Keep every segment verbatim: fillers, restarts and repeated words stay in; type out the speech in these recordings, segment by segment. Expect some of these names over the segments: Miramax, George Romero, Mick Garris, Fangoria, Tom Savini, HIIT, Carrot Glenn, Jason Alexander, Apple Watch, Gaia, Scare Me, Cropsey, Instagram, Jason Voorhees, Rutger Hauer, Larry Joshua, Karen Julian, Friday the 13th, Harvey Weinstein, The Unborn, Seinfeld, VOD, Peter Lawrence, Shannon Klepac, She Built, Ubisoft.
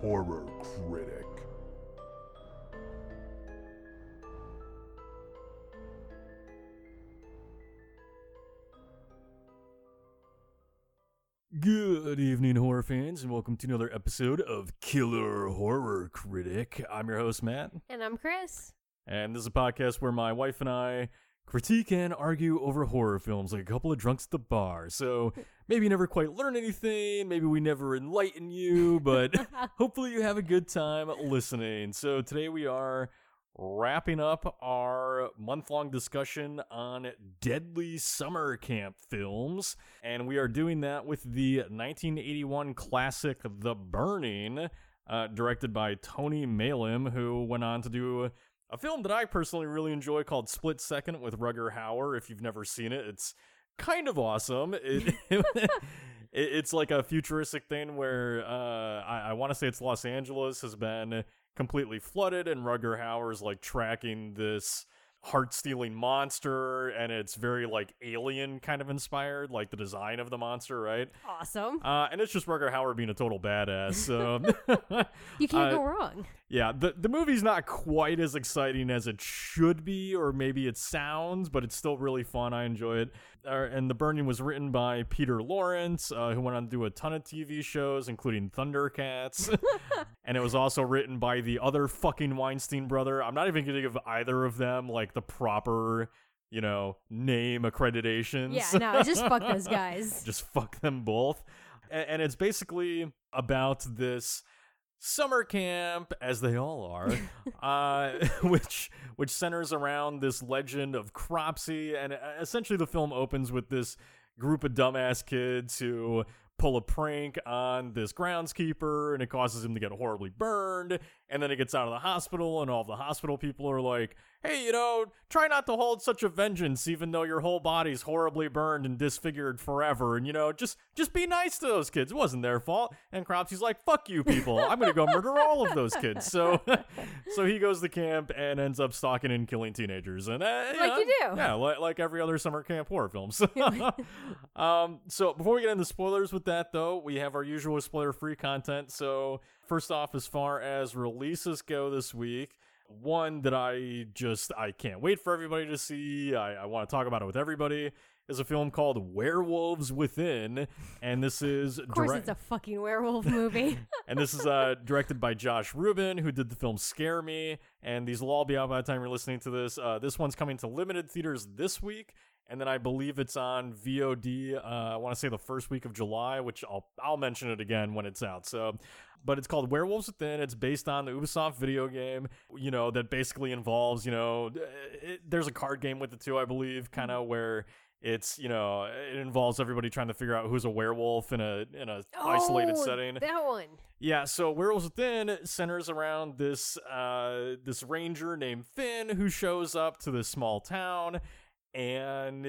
Horror Critic. Good evening, horror fans, and welcome to another episode of Killer Horror Critic. I'm your host, Matt. And I'm Chris. And this is a podcast where my wife and I critique and argue over horror films like a couple of drunks at the bar. So maybe you never quite learn anything, maybe we never enlighten you, but hopefully you have a good time listening. So today we are wrapping up our month-long discussion on deadly summer camp films, and we are doing that with the nineteen eighty-one classic The Burning, uh, directed by Tony Maylam, who went on to do a film that I personally really enjoy called Split Second with Rutger Hauer. If you've never seen it, it's kind of awesome. It, it, it's like a futuristic thing where uh, I, I want to say it's Los Angeles has been completely flooded, and Rutger Hauer's like tracking this heart-stealing monster, and it's very like Alien kind of inspired, like the design of the monster, right? Awesome. Uh, and it's just Rutger Hauer being a total badass. So you can't uh, go wrong. Yeah, the the movie's not quite as exciting as it should be, or maybe it sounds, but it's still really fun. I enjoy it. Uh, and The Burning was written by Peter Lawrence, uh, who went on to do a ton of T V shows, including Thundercats. And it was also written by the other fucking Weinstein brother. I'm not even going to give either of them, like, the proper, you know, name accreditations. Yeah, no, just fuck those guys. Just fuck them both. And, and it's basically about this summer camp, as they all are, uh, which which centers around this legend of Cropsey, and essentially the film opens with this group of dumbass kids who pull a prank on this groundskeeper, and it causes him to get horribly burned, and then he gets out of the hospital, and all the hospital people are like, hey, you know, try not to hold such a vengeance, even though your whole body's horribly burned and disfigured forever, and, you know, just just be nice to those kids. It wasn't their fault. And Cropsey's like, fuck you people, I'm gonna go murder all of those kids. So so he goes to camp and ends up stalking and killing teenagers. And uh, you like know, you do. Yeah, like, like every other summer camp horror film. So, um, so before we get into spoilers with that, though, we have our usual spoiler-free content. So first off, as far as releases go this week, one that I just, I can't wait for everybody to see, I, I want to talk about it with everybody, is a film called Werewolves Within, and this is... Of course dire- it's a fucking werewolf movie. And this is uh, directed by Josh Rubin, who did the film Scare Me, and these will all be out by the time you're listening to this. Uh, this one's coming to limited theaters this week, and then I believe it's on V O D, uh, I want to say the first week of July, which I'll I'll mention it again when it's out. So, but it's called Werewolves Within. It's based on the Ubisoft video game, you know, that basically involves, you know, it, there's a card game with it too, I believe, kind of where it's, you know, it involves everybody trying to figure out who's a werewolf in a in a oh, isolated setting. That one. Yeah, so Werewolves Within centers around this uh, this ranger named Finn who shows up to this small town. And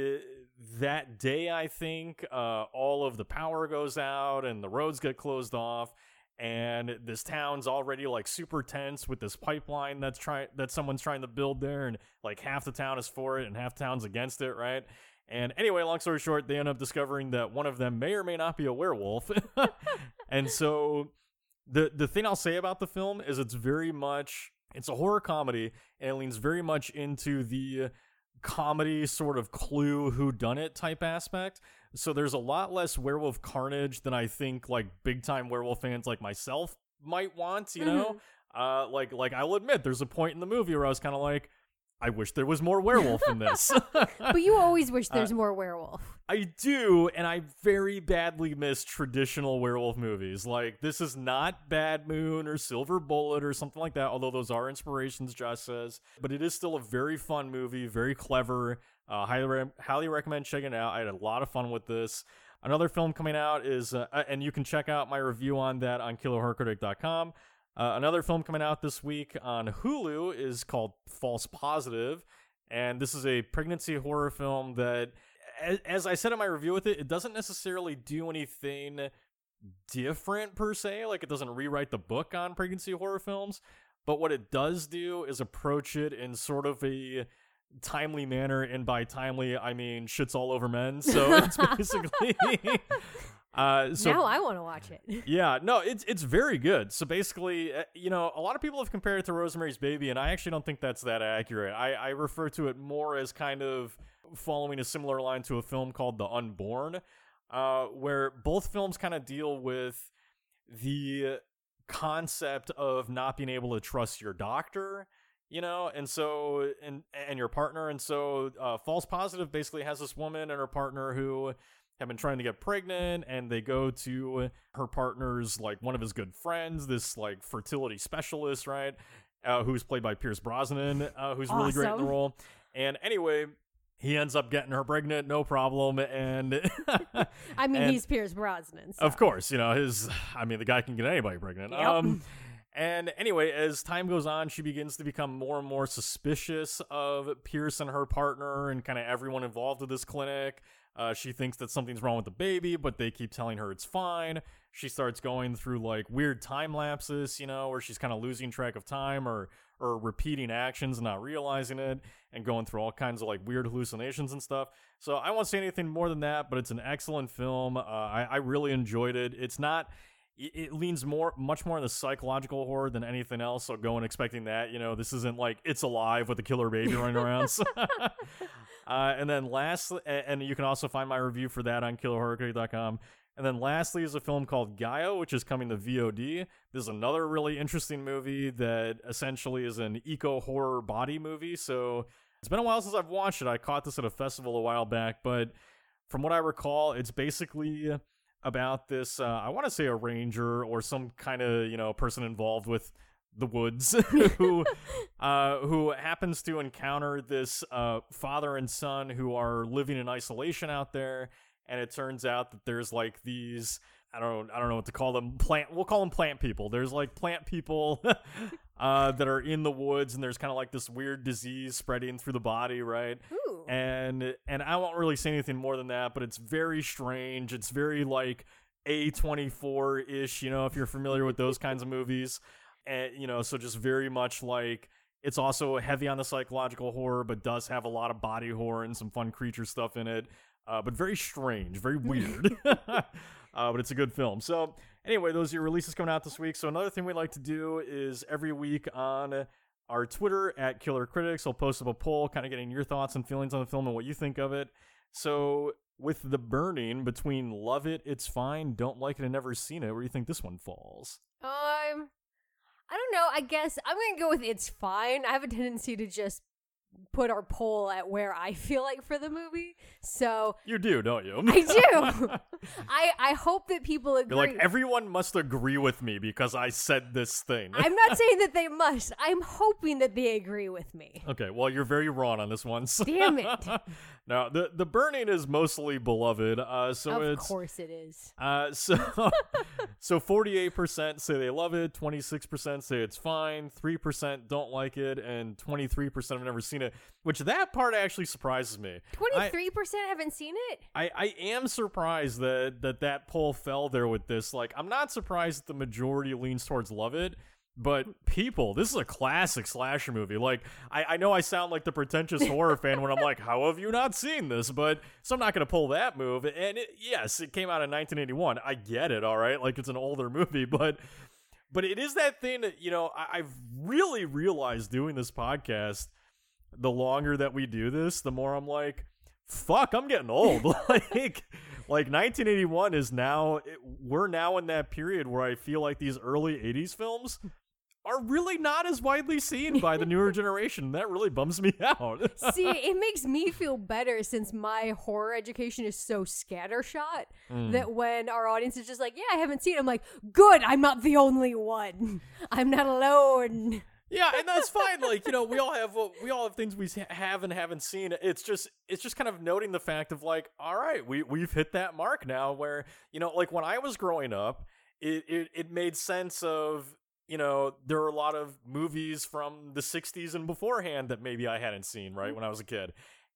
that day, I think, uh, all of the power goes out and the roads get closed off. And this town's already, like, super tense with this pipeline that's try- that someone's trying to build there. And, like, half the town is for it and half the town's against it, right? And anyway, long story short, they end up discovering that one of them may or may not be a werewolf. And so the the thing I'll say about the film is it's very much, it's a horror comedy, and it leans very much into the comedy sort of Clue whodunit type aspect. So there's a lot less werewolf carnage than I think like big time werewolf fans like myself might want, you mm-hmm. know? Uh like like I'll admit there's a point in the movie where I was kind of like, I wish there was more werewolf in this. But you always wish there's uh, more werewolf. I do, and I very badly miss traditional werewolf movies. Like, this is not Bad Moon or Silver Bullet or something like that, although those are inspirations, Josh says. But it is still a very fun movie, very clever. Uh, highly, re- highly recommend checking it out. I had a lot of fun with this. Another film coming out is, uh, and you can check out my review on that on killer horror critic dot com. Uh, another film coming out this week on Hulu is called False Positive, and this is a pregnancy horror film that, as, as I said in my review with it, it doesn't necessarily do anything different per se. Like, it doesn't rewrite the book on pregnancy horror films, but what it does do is approach it in sort of a timely manner, and by timely I mean shit's all over men. So it's basically uh so now I want to watch it. Yeah, no, it's it's very good. So basically, you know, a lot of people have compared it to Rosemary's Baby, and I actually don't think that's that accurate. I, I refer to it more as kind of following a similar line to a film called The Unborn, uh, where both films kind of deal with the concept of not being able to trust your doctor, you know, and so, and and your partner. And so uh, False Positive basically has this woman and her partner who have been trying to get pregnant, and they go to her partner's, like, one of his good friends, this, like, fertility specialist, right, uh, who's played by Pierce Brosnan, uh, who's awesome. Really great in the role. And anyway, he ends up getting her pregnant, no problem, and... I mean, and he's Pierce Brosnan. So. Of course, you know, his... I mean, the guy can get anybody pregnant. Yep. Um, and anyway, as time goes on, she begins to become more and more suspicious of Pierce and her partner and kind of everyone involved with this clinic. Uh, she thinks that something's wrong with the baby, but they keep telling her it's fine. She starts going through, like, weird time lapses, you know, where she's kind of losing track of time or... or repeating actions and not realizing it, and going through all kinds of, like, weird hallucinations and stuff. So I won't say anything more than that, but it's an excellent film. Uh, I, I really enjoyed it. It's not, it, it leans more, much more on the psychological horror than anything else. So going expecting that, you know, this isn't like It's Alive with a killer baby running around. So, uh, and then lastly, and you can also find my review for that on killer horror critic dot com. And then lastly is a film called Gaia, which is coming to V O D. This is another really interesting movie that essentially is an eco-horror body movie. So it's been a while since I've watched it. I caught this at a festival a while back. But from what I recall, it's basically about this, uh, I want to say a ranger or some kind of, you know, person involved with the woods who uh, who happens to encounter this uh, father and son who are living in isolation out there. And it turns out that there's, like, these, I don't I don't know what to call them, plant, we'll call them plant people. There's, like, plant people uh, that are in the woods, and there's kind of, like, this weird disease spreading through the body, right? Ooh. And and I won't really say anything more than that, but it's very strange. It's very, like, A twenty-four-ish, you know, if you're familiar with those kinds of movies. And, you know, so just very much, like, it's also heavy on the psychological horror, but does have a lot of body horror and some fun creature stuff in it. Uh, but very strange, very weird. uh, but it's a good film. So anyway, those are your releases coming out this week. So another thing we like to do is every week on our Twitter at Killer Critics, I'll post up a poll kind of getting your thoughts and feelings on the film and what you think of it. So with The Burning, between love it, it's fine, don't like it, and never seen it, where do you think this one falls? Um, I don't know. I guess I'm going to go with it's fine. I have a tendency to just put our poll at where I feel like for the movie. So you do, don't you? I do. I I hope that people agree. You're like, everyone must agree with me because I said this thing. I'm not saying that they must. I'm hoping that they agree with me. Okay, well, you're very wrong on this one. So. Damn it. Now, the, the Burning is mostly beloved. Uh, so of it's, course it is. Uh, so so forty-eight percent say they love it, twenty-six percent say it's fine, three percent don't like it, and twenty-three percent have never seen it. Which that part actually surprises me. Twenty-three percent haven't seen it. I, I am surprised that, that that poll fell there with this. Like, I'm not surprised that the majority leans towards love it, but people, this is a classic slasher movie. Like, I, I know I sound like the pretentious horror fan when I'm like, how have you not seen this? But so I'm not going to pull that move. And it, yes, it came out in nineteen eighty-one. I get it. All right, like, it's an older movie, but. But it is that thing that, you know, I, I've really realized doing this podcast. The longer that we do this, the more I'm like, fuck, I'm getting old. like, like nineteen eighty-one is now, it, we're now in that period where I feel like these early eighties films are really not as widely seen by the newer generation. That really bums me out. See, it makes me feel better since my horror education is so scattershot mm. that when our audience is just like, yeah, I haven't seen it, I'm like, good, I'm not the only one. I'm not alone. Yeah, and that's fine. Like, you know, we all have well, we all have things we have and haven't seen. It's just it's just kind of noting the fact of, like, all right, we we've hit that mark now where, you know, like, when I was growing up, it it, it made sense of you know, there are a lot of movies from the sixties and beforehand that maybe I hadn't seen, right, when I was a kid.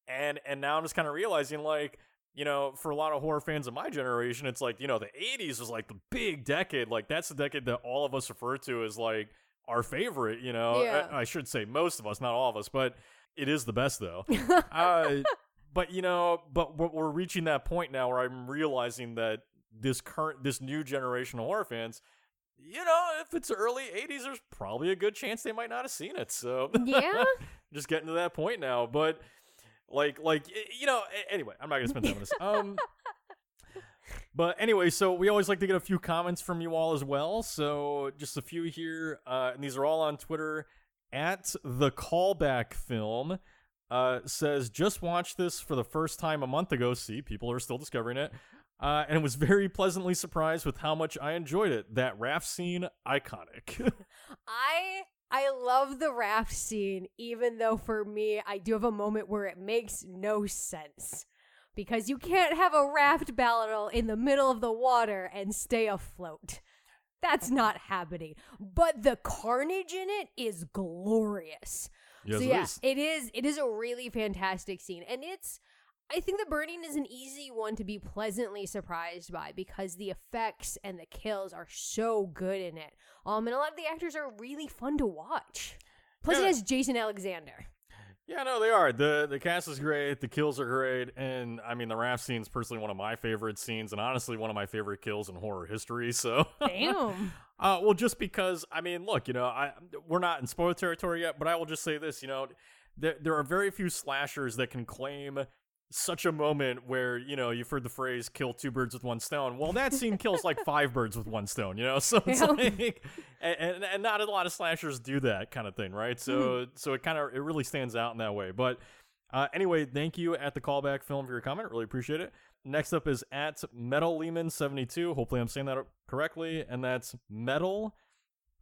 And and now I'm just kind of realizing, like, you know, for a lot of horror fans of my generation, it's like, you know, the eighties was like the big decade. Like, that's the decade that all of us refer to as, like, our favorite, you know. Yeah. I, I should say most of us, not all of us, but it is the best, though. uh, but, you know, but we're reaching that point now where I'm realizing that this current, this new generation of horror fans, you know, if it's early eighties, there's probably a good chance they might not have seen it. So, yeah, just getting to that point now. But, like, like you know, anyway, I'm not going to spend time on this. Um, but anyway, so we always like to get a few comments from you all as well. So, just a few here. Uh, and these are all on Twitter. At The Callback Film uh, says, just watched this for the first time a month ago. See, people are still discovering it. Uh, and was very pleasantly surprised with how much I enjoyed it. That raft scene, iconic. I I love the raft scene, even though for me, I do have a moment where it makes no sense. Because you can't have a raft battle in the middle of the water and stay afloat. That's not happening. But the carnage in it is glorious. Yes, so yeah, it is. it is. It is a really fantastic scene. And it's... I think The Burning is an easy one to be pleasantly surprised by because the effects and the kills are so good in it. Um, and a lot of the actors are really fun to watch. Plus, yeah. It has Jason Alexander. Yeah, no, they are. The The cast is great. The kills are great. And, I mean, the raft scene is personally one of my favorite scenes and, honestly, one of my favorite kills in horror history. So, damn. uh, well, just because, I mean, look, you know, I we're not in spoiler territory yet, but I will just say this, you know, there there are very few slashers that can claim such a moment where, you know, you've heard the phrase kill two birds with one stone. Well, that scene kills like five birds with one stone, you know? So it's yeah. like, and, and, and not a lot of slashers do that kind of thing, right? So mm-hmm. so it kind of, it really stands out in that way. But uh, anyway, thank you at The Callback Film for your comment. Really appreciate it. Next up is at Metal Lehman seventy-two. Hopefully I'm saying that correctly. And that's Metal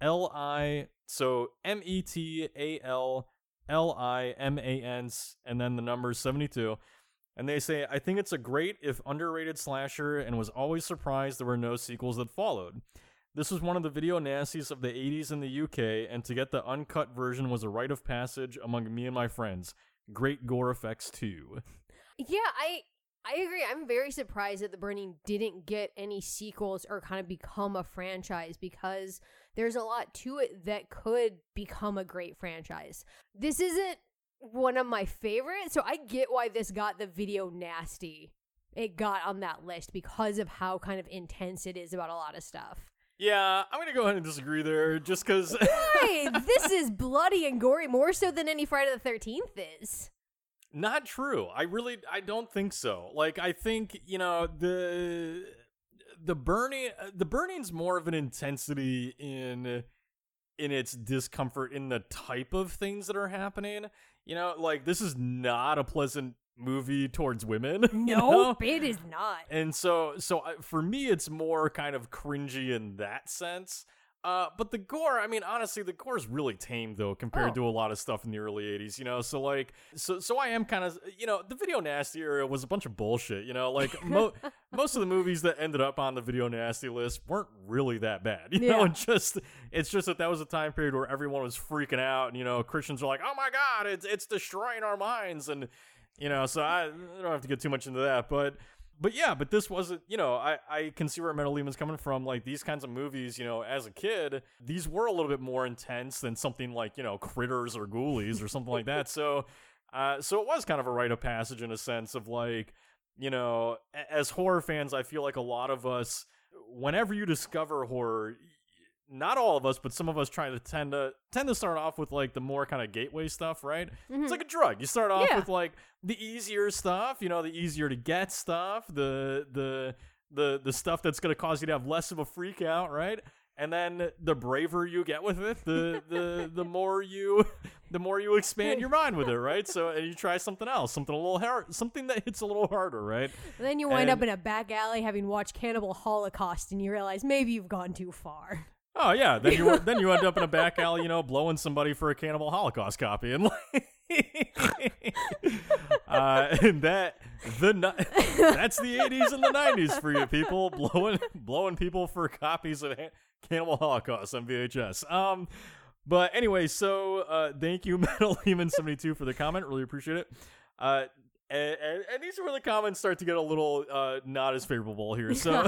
L I, so M E T A L L I M A N, and then the number seventy-two. And they say, I think it's a great if underrated slasher and was always surprised there were no sequels that followed. This was one of the video nasties of the eighties in the U K, and to get the uncut version was a rite of passage among me and my friends. Great gore effects too. Yeah, I I agree. I'm very surprised that The Burning didn't get any sequels or kind of become a franchise because there's a lot to it that could become a great franchise. This isn't one of my favorites, so I get why this got the video nasty it got on that list because of how kind of intense it is about a lot of stuff. Yeah, I'm gonna go ahead and disagree there just because why? This is bloody and gory more so than any Friday the thirteenth is. Not true. I really I don't think so. Like, I think, you know, the the burning the burning's more of an intensity in in its discomfort in the type of things that are happening. You know, like, this is not a pleasant movie towards women. Nope, you know? It is not. And so, so I, for me, it's more kind of cringy in that sense. Uh, but the gore, I mean, honestly, the gore is really tame, though, compared oh. to a lot of stuff in the early eighties, you know? So, like, so so I am kind of, you know, the video nasty era was a bunch of bullshit, you know? Like, mo- most of the movies that ended up on the video nasty list weren't really that bad, you yeah. know? And just, it's just that that was a time period where everyone was freaking out, and, you know, Christians were like, oh, my God, it's, it's destroying our minds, and, you know, so I, I don't have to get too much into that, but... But yeah, but this wasn't, you know, I, I can see where Metal Lehman's coming from. Like, these kinds of movies, you know, as a kid, these were a little bit more intense than something like, you know, Critters or Ghoulies or something like that. So uh, so it was kind of a rite of passage in a sense of, like, you know, as horror fans, I feel like a lot of us, whenever you discover horror, not all of us, but some of us try to tend to tend to start off with, like, the more kind of gateway stuff, right? Mm-hmm. It's like a drug. You start off yeah. with, like, the easier stuff, you know, the easier to get stuff, the the the the stuff that's going to cause you to have less of a freak out, right? And then the braver you get with it, the the the more you the more you expand your mind with it, right? So, and you try something else, something a little hard, something that hits a little harder, right? And then you wind and, up in a back alley having watched Cannibal Holocaust, and you realize maybe you've gone too far. Oh, yeah, then you then you end up in a back alley, you know, blowing somebody for a Cannibal Holocaust copy. And, like, uh, and that, the that's the eighties and the nineties for you people, blowing blowing people for copies of Cannibal Holocaust on V H S. Um, but anyway, so uh, thank you, Metal Demon seventy-two, for the comment. Really appreciate it. Uh, and, and, and these are where the comments start to get a little uh, not as favorable here. So,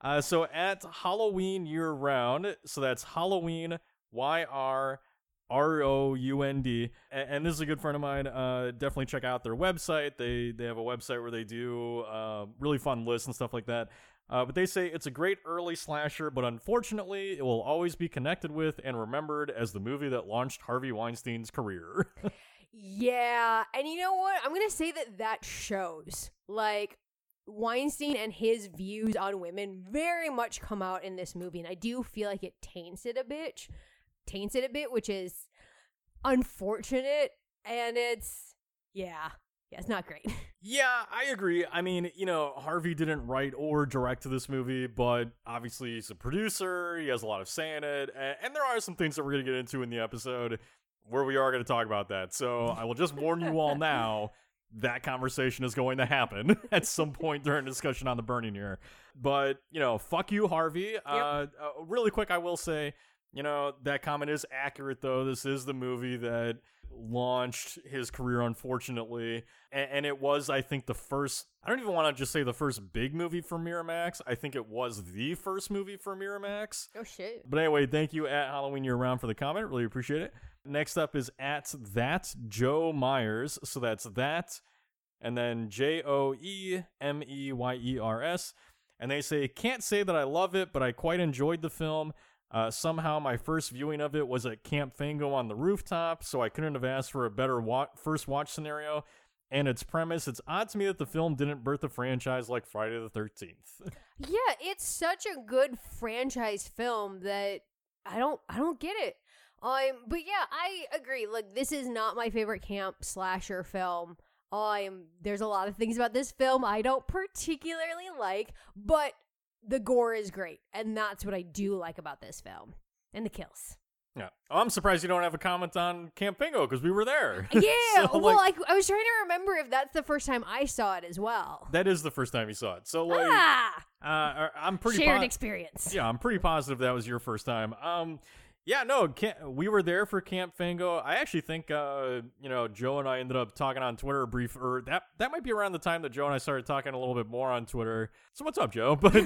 uh, so at Halloween Year Round, so that's Halloween Y R R O U N D, and this is a good friend of mine. Uh, definitely check out their website. They they have a website where they do uh, really fun lists and stuff like that. Uh, but they say it's a great early slasher, but unfortunately, it will always be connected with and remembered as the movie that launched Harvey Weinstein's career. Yeah, and you know what? I'm gonna say that that shows. Like, Weinstein and his views on women very much come out in this movie, and I do feel like it taints it a bit. Taints it a bit, which is unfortunate, and it's, yeah. Yeah, it's not great. Yeah, I agree. I mean, you know, Harvey didn't write or direct this movie, but obviously he's a producer. He has a lot of say in it. And, and there are some things that we're going to get into in the episode where we are going to talk about that. So I will just warn you all now, that conversation is going to happen at some point during discussion on The Burning here. But, you know, fuck you, Harvey. Yep. Uh, uh, really quick, I will say, you know, that comment is accurate, though. This is the movie that launched his career, unfortunately, and, and it was, I think, the first, I don't even want to just say the first big movie for Miramax. I think it was the first movie for Miramax. Oh, shit. But anyway, thank you at Halloween Year Round for the comment. Really appreciate it. Next up is at that Joe Myers. So that's that, and then J O E M E Y E R S. And they say, can't say that I love it, but I quite enjoyed the film. Uh, somehow my first viewing of it was at Camp Fango on the rooftop, so I couldn't have asked for a better wa- first watch scenario. And its premise, it's odd to me that the film didn't birth a franchise like Friday the thirteenth. Yeah, it's such a good franchise film that I don't, I don't get it. Um, but yeah, I agree. Like, this is not my favorite camp slasher film. Um, there's a lot of things about this film I don't particularly like, but the gore is great, and that's what I do like about this film. And the kills. Yeah. Oh, I'm surprised you don't have a comment on Camp Fango, because we were there. Yeah, so, well, like, I, I was trying to remember if that's the first time I saw it as well. That is the first time you saw it. So, like, ah! uh, I'm pretty Shared po- experience. Yeah, I'm pretty positive that was your first time. Um, yeah, no, Cam- we were there for Camp Fango. I actually think, uh, you know, Joe and I ended up talking on Twitter a brief, or that, that might be around the time that Joe and I started talking a little bit more on Twitter. So what's up, Joe? But,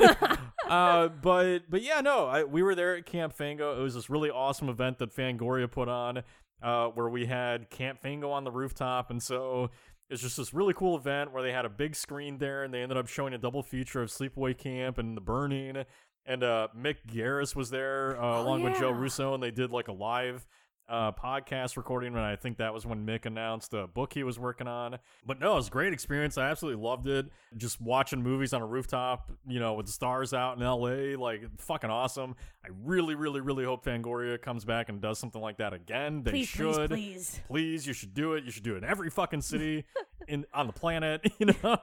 uh, but, but yeah, no, I, we were there at Camp Fango. It was this really awesome event that Fangoria put on, uh, where we had Camp Fango on the rooftop. And so it's just this really cool event where they had a big screen there, and they ended up showing a double feature of Sleepaway Camp and The Burning. And uh, Mick Garris was there uh, along oh, yeah. with Joe Russo, and they did like a live uh, podcast recording, and I think that was when Mick announced a book he was working on. But no, it was a great experience. I absolutely loved it. Just watching movies on a rooftop, you know, with the stars out in L A, like, fucking awesome. I really, really, really hope Fangoria comes back and does something like that again. They please, should. Please, please. Please, you should do it. You should do it in every fucking city in on the planet, you know?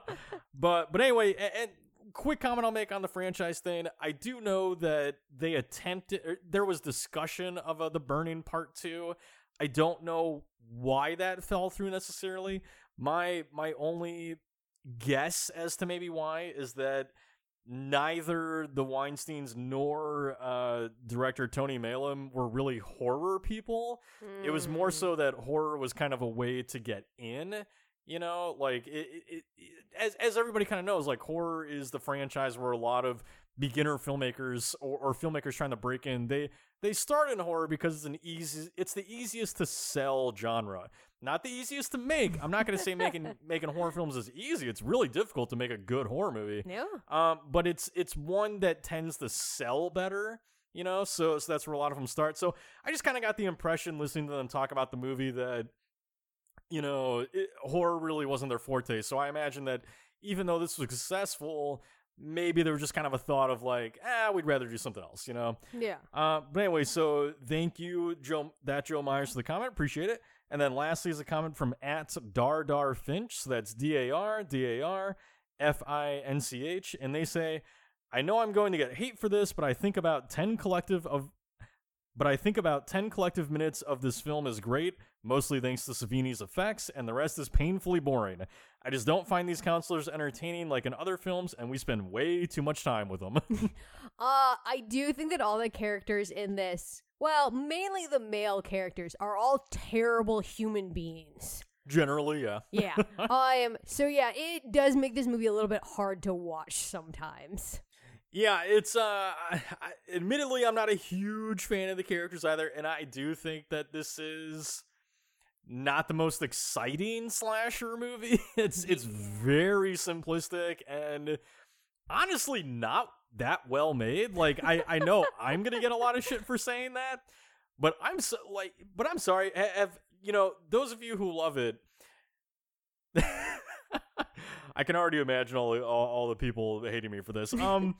But, but anyway, and, and quick comment I'll make on the franchise thing. I do know that they attempted, er, there was discussion of uh, The Burning Part two. I don't know why that fell through necessarily. My my only guess as to maybe why is that neither the Weinsteins nor uh, director Tony Maylam were really horror people. Mm. It was more so that horror was kind of a way to get in. You know, like, it, it, it, as as everybody kind of knows, like, horror is the franchise where a lot of beginner filmmakers or, or filmmakers trying to break in, they they start in horror because it's an easy, it's the easiest to sell genre, not the easiest to make. I'm not going to say making making horror films is easy. It's really difficult to make a good horror movie. Yeah. Um, but it's it's one that tends to sell better. You know, so so that's where a lot of them start. So I just kind of got the impression listening to them talk about the movie that, you know, it, horror really wasn't their forte. So I imagine that even though this was successful, maybe there was just kind of a thought of like, ah, eh, we'd rather do something else, you know? Yeah. Uh, but anyway, so thank you, Joe, that Joe Myers, for the comment. Appreciate it. And then lastly is a comment from at Dar Dar Finch. So that's D A R D A R F I N C H. And they say, I know I'm going to get hate for this, but I think about ten collective of But I think about ten collective minutes of this film is great, mostly thanks to Savini's effects, and the rest is painfully boring. I just don't find these counselors entertaining like in other films, and we spend way too much time with them. uh, I do think that all the characters in this, well, mainly the male characters, are all terrible human beings. Generally, yeah. yeah. Um, so yeah, it does make this movie a little bit hard to watch sometimes. Yeah, it's, uh, I, I, admittedly, I'm not a huge fan of the characters either, and I do think that this is not the most exciting slasher movie. It's it's very simplistic and honestly not that well made. Like, I, I know I'm gonna get a lot of shit for saying that, but I'm so, like, but I'm sorry. Have, you know, those of you who love it, I can already imagine all the, all, all the people hating me for this. Um,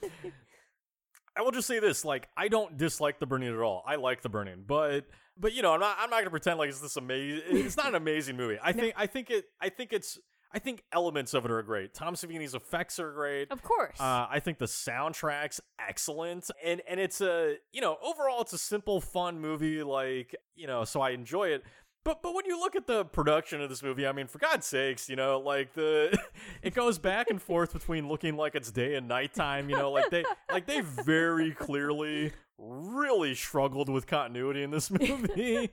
I will just say this: like, I don't dislike The Burning at all. I like The Burning, but but you know, I'm not I'm not gonna pretend like it's this amazing. It's not an amazing movie. I think no. I think it I think it's I think elements of it are great. Tom Savini's effects are great, of course. Uh, I think the soundtrack's excellent, and and it's a you know overall it's a simple, fun movie. Like you know, so I enjoy it. But but when you look at the production of this movie, I mean, for God's sakes, you know, like the it goes back and forth between looking like it's day and nighttime, you know, like they like they very clearly really struggled with continuity in this movie.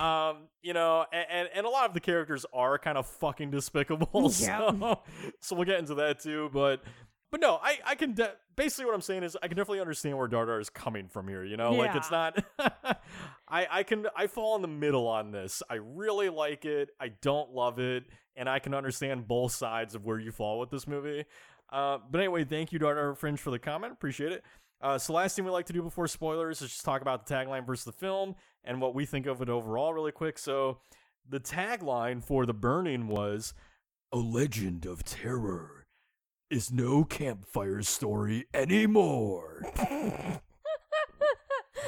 um, you know, and, and, and a lot of the characters are kind of fucking despicable. Yeah. So, so we'll get into that too, but but no, I I can de- basically what I'm saying is I can definitely understand where Dardar is coming from here, you know? Yeah. Like it's not I, I can I fall in the middle on this. I really like it. I don't love it, and I can understand both sides of where you fall with this movie. Uh, but anyway, thank you, Dardar Fringe, for the comment. Appreciate it. Uh, so last thing we like to do before spoilers is just talk about the tagline versus the film and what we think of it overall really quick. So the tagline for The Burning was "A legend of terror is no campfire story anymore."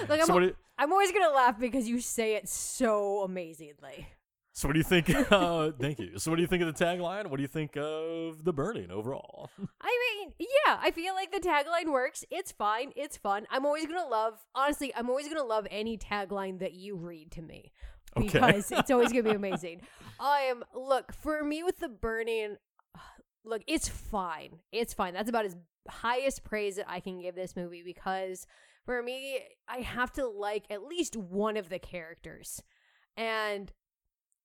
Like I'm, so it, I'm always gonna laugh because you say it so amazingly. So what do you think? Uh, thank you. So what do you think of the tagline? What do you think of The Burning overall? I mean, yeah, I feel like the tagline works. It's fine. It's fun. I'm always gonna love. Honestly, I'm always gonna love any tagline that you read to me because okay. It's always gonna be amazing. I am. Um, look, for me with The Burning. Look, it's fine. It's fine. That's about as highest praise that I can give this movie because for me, I have to like at least one of the characters. And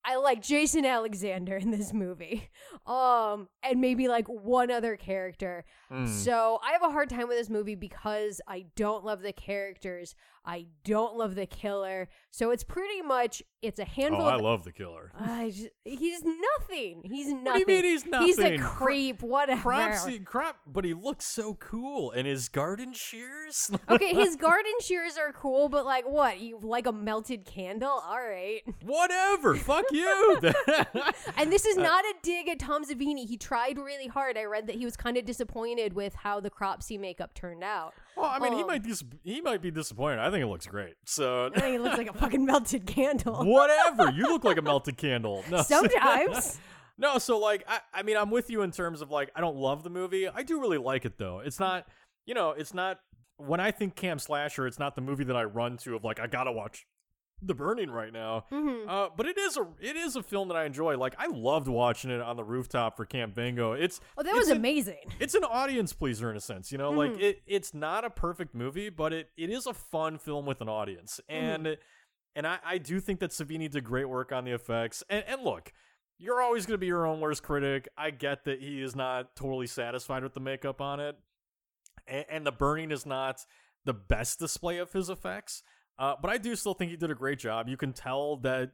I like Jason Alexander in this movie. Um, and maybe like one other character. Mm. So I have a hard time with this movie because I don't love the characters. I don't love the killer. So it's pretty much, it's a handful. Oh, I of, love the killer. I just, he's nothing. He's nothing. What do you mean he's nothing? He's a creep, whatever. Cropsey, crop, but he looks so cool. And his garden shears? Okay, his garden shears are cool, but like what? You like a melted candle? All right. Whatever. Fuck you. And this is not a dig at Tom Savini. He tried really hard. I read that he was kind of disappointed with how the Cropsey makeup turned out. Well, I mean, um, he might dis- he might be disappointed. I think it looks great. So I think it looks like a fucking melted candle. Whatever. You look like a melted candle. No, sometimes. No, so like, I, I mean, I'm with you in terms of like, I don't love the movie. I do really like it though. It's not, you know, it's not, when I think camp slasher, it's not the movie that I run to of like, I gotta watch The Burning right now. Mm-hmm. Uh, but it is a it is a film that I enjoy. Like I loved watching it on the rooftop for Camp Fango. It's oh that it's was a, amazing. It's an audience pleaser in a sense, you know. Mm-hmm. Like it it's not a perfect movie, but it it is a fun film with an audience. And mm-hmm. and I, I do think that Savini did great work on the effects. And and look, you're always gonna be your own worst critic. I get that he is not totally satisfied with the makeup on it, and, and The Burning is not the best display of his effects. Uh, but I do still think he did a great job. You can tell that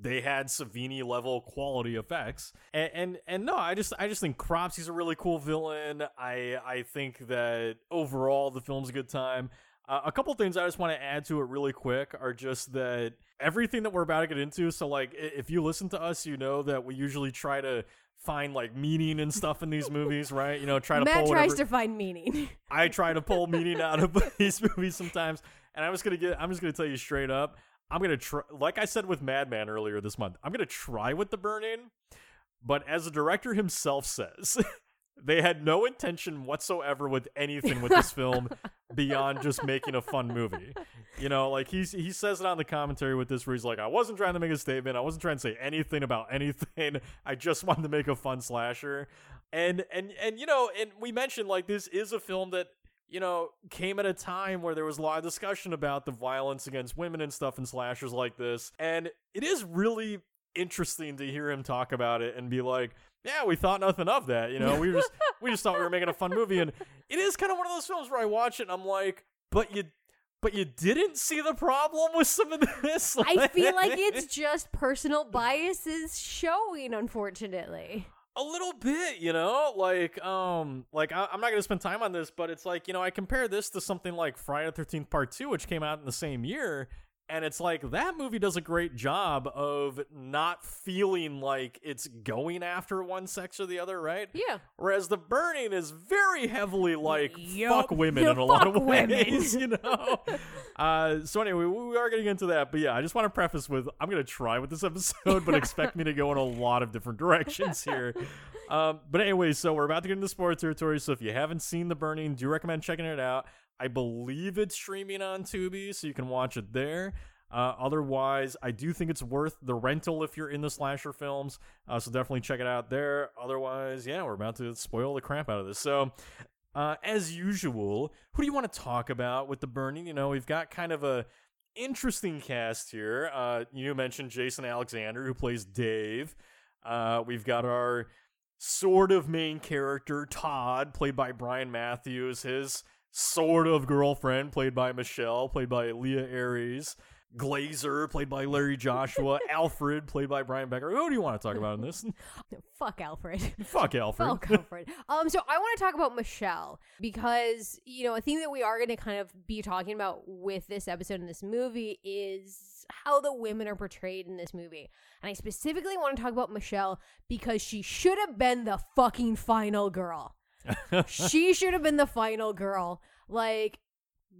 they had Savini level quality effects, and and, and no, I just I just think Cropsey's a really cool villain. I I think that overall the film's a good time. Uh, a couple things I just want to add to it really quick are just that everything that we're about to get into. So like, if you listen to us, you know that we usually try to find like meaning and stuff in these movies, right? You know, try to Matt pull tries whatever. to find meaning. I try to pull meaning out of these movies sometimes. And I'm just gonna get. I'm just gonna tell you straight up. I'm gonna try, like I said with Madman earlier this month. I'm gonna try with The Burning, but as the director himself says, they had no intention whatsoever with anything with this film beyond just making a fun movie. You know, like he's he says it on the commentary with this, where he's like, "I wasn't trying to make a statement. I wasn't trying to say anything about anything. I just wanted to make a fun slasher." And and and you know, and we mentioned like this is a film that, you know, came at a time where there was a lot of discussion about the violence against women and stuff in slashers like this. And it is really interesting to hear him talk about it and be like, yeah, we thought nothing of that. You know, we just we just thought we were making a fun movie. And it is kind of one of those films where I watch it and I'm like, but you but you didn't see the problem with some of this? I feel like it's just personal biases showing, unfortunately. A little bit, you know, like, um, like I, I'm not going to spend time on this, but it's like, you know, I compare this to something like Friday the thirteenth Part two, which came out in the same year. And it's like, that movie does a great job of not feeling like it's going after one sex or the other, right? Yeah. Whereas The Burning is very heavily like, yep. fuck women yeah, in a lot of ways, women. You know? uh, so anyway, we are getting into that. But yeah, I just want to preface with, I'm going to try with this episode, but expect me to go in a lot of different directions here. Um, but anyway, so we're about to get into spoiler territory. So if you haven't seen The Burning, do recommend checking it out. I believe it's streaming on Tubi, so you can watch it there. Uh, otherwise, I do think it's worth the rental if you're in the slasher films, uh, so definitely check it out there. Otherwise, yeah, we're about to spoil the crap out of this. So, uh, as usual, who do you want to talk about with The Burning? You know, we've got kind of a interesting cast here. Uh, you mentioned Jason Alexander, who plays Dave. Uh, we've got our sort of main character, Todd, played by Brian Matthews. His sort of girlfriend, played by Michelle, played by Leah Ayres. Glazer, played by Larry Joshua. Alfred, played by Brian Becker. Who do you want to talk about in this? Fuck Alfred. Fuck Alfred. Fuck Alfred. Um, so I want to talk about Michelle because, you know, a thing that we are going to kind of be talking about with this episode and this movie is how the women are portrayed in this movie. And I specifically want to talk about Michelle because she should have been the fucking final girl. She should have been the final girl. Like,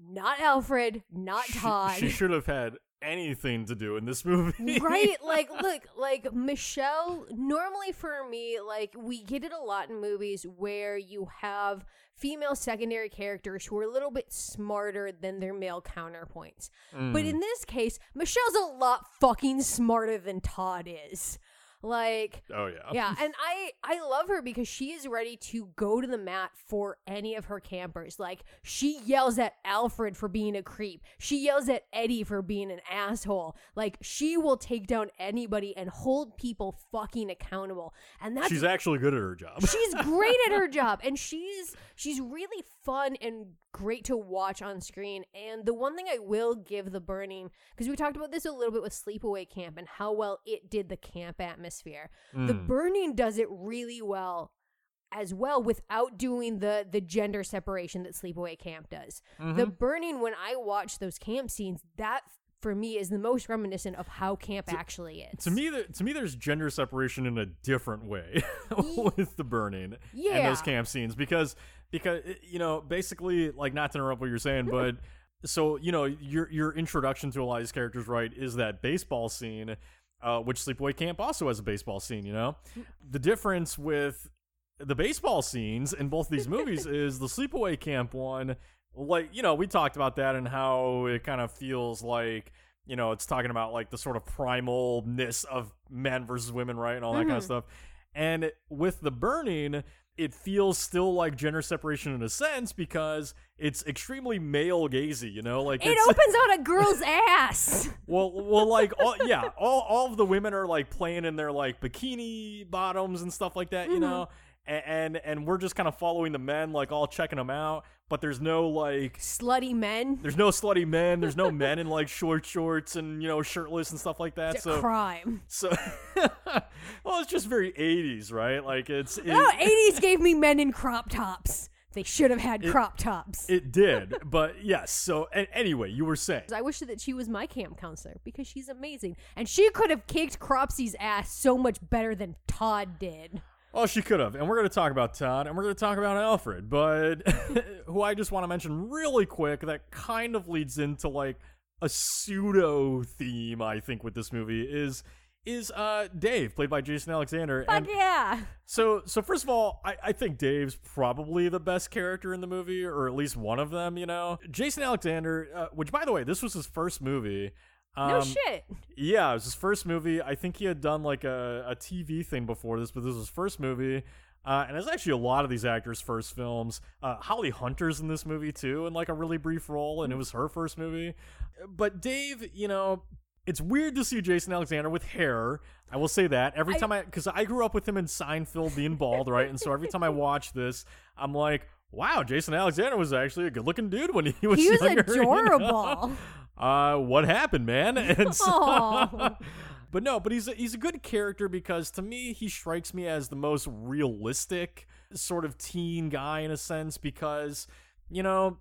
not Alfred, not Todd. She, she should have had anything to do in this movie. Right? Like, look, like, Michelle, normally for me, like, we get it a lot in movies where you have female secondary characters who are a little bit smarter than their male counterparts. Mm. But in this case, Michelle's a lot fucking smarter than Todd is. Like, oh yeah, yeah, and I I love her because she is ready to go to the mat for any of her campers. Like, she yells at Alfred for being a creep. She yells at Eddie for being an asshole. Like, she will take down anybody and hold people fucking accountable. And that's she's actually good at her job. She's great at her job, and she's she's really fun and great to watch on screen. And the one thing I will give The Burning, because we talked about this a little bit with Sleepaway Camp and how well it did the camp atmosphere. Sphere. Mm. The Burning does it really well as well without doing the the gender separation that Sleepaway Camp does. Mm-hmm. The Burning, when I watch those camp scenes, that for me is the most reminiscent of how camp to, actually is. To me, the, to me, there's gender separation in a different way with The Burning yeah. and those camp scenes because because you know basically like not to interrupt what you're saying, but so you know your your introduction to a lot of these characters, right, is that baseball scene. Uh, which Sleepaway Camp also has a baseball scene, you know? The difference with the baseball scenes in both these movies is the Sleepaway Camp one, like, you know, we talked about that and how it kind of feels like, you know, it's talking about, like, the sort of primalness of men versus women, right, and all that mm-hmm. kind of stuff. And with The Burning, it feels still like gender separation in a sense because it's extremely male-gazy, you know? Like It it's, opens on a girl's ass! Well, well, like, all, yeah, all, all of the women are, like, playing in their, like, bikini bottoms and stuff like that, you mm-hmm. know? And, and and we're just kind of following the men, like, all checking them out, but there's no, like... Slutty men? There's no slutty men. There's no men in, like, short shorts and, you know, shirtless and stuff like that. It's so, a crime. So... Well, it's just very eighties, right? Like, it's... It, no, eighties gave me men in crop tops. They should have had it, crop tops. It did, but yes. So, and anyway, you were saying. I wish that she was my camp counselor because she's amazing. And she could have kicked Cropsey's ass so much better than Todd did. Oh, she could have. And we're going to talk about Todd and we're going to talk about Alfred, but who I just want to mention really quick that kind of leads into like a pseudo theme, I think, with this movie is... is uh, Dave, played by Jason Alexander. Fuck and yeah! So, so first of all, I, I think Dave's probably the best character in the movie, or at least one of them, you know? Jason Alexander, uh, which, by the way, this was his first movie. Um, no shit! Yeah, it was his first movie. I think he had done, like, a, a T V thing before this, but this was his first movie. Uh, and there's actually a lot of these actors' first films. Uh, Holly Hunter's in this movie, too, in, like, a really brief role, and it was her first movie. But Dave, you know... It's weird to see Jason Alexander with hair. I will say that every I, time I, because I grew up with him in Seinfeld being bald, right? And so every time I watch this, I'm like, wow, Jason Alexander was actually a good-looking dude when he was he was younger, adorable. You know? Uh, what happened, man? And so, but no, but he's a, he's a good character because to me, he strikes me as the most realistic sort of teen guy in a sense because, you know.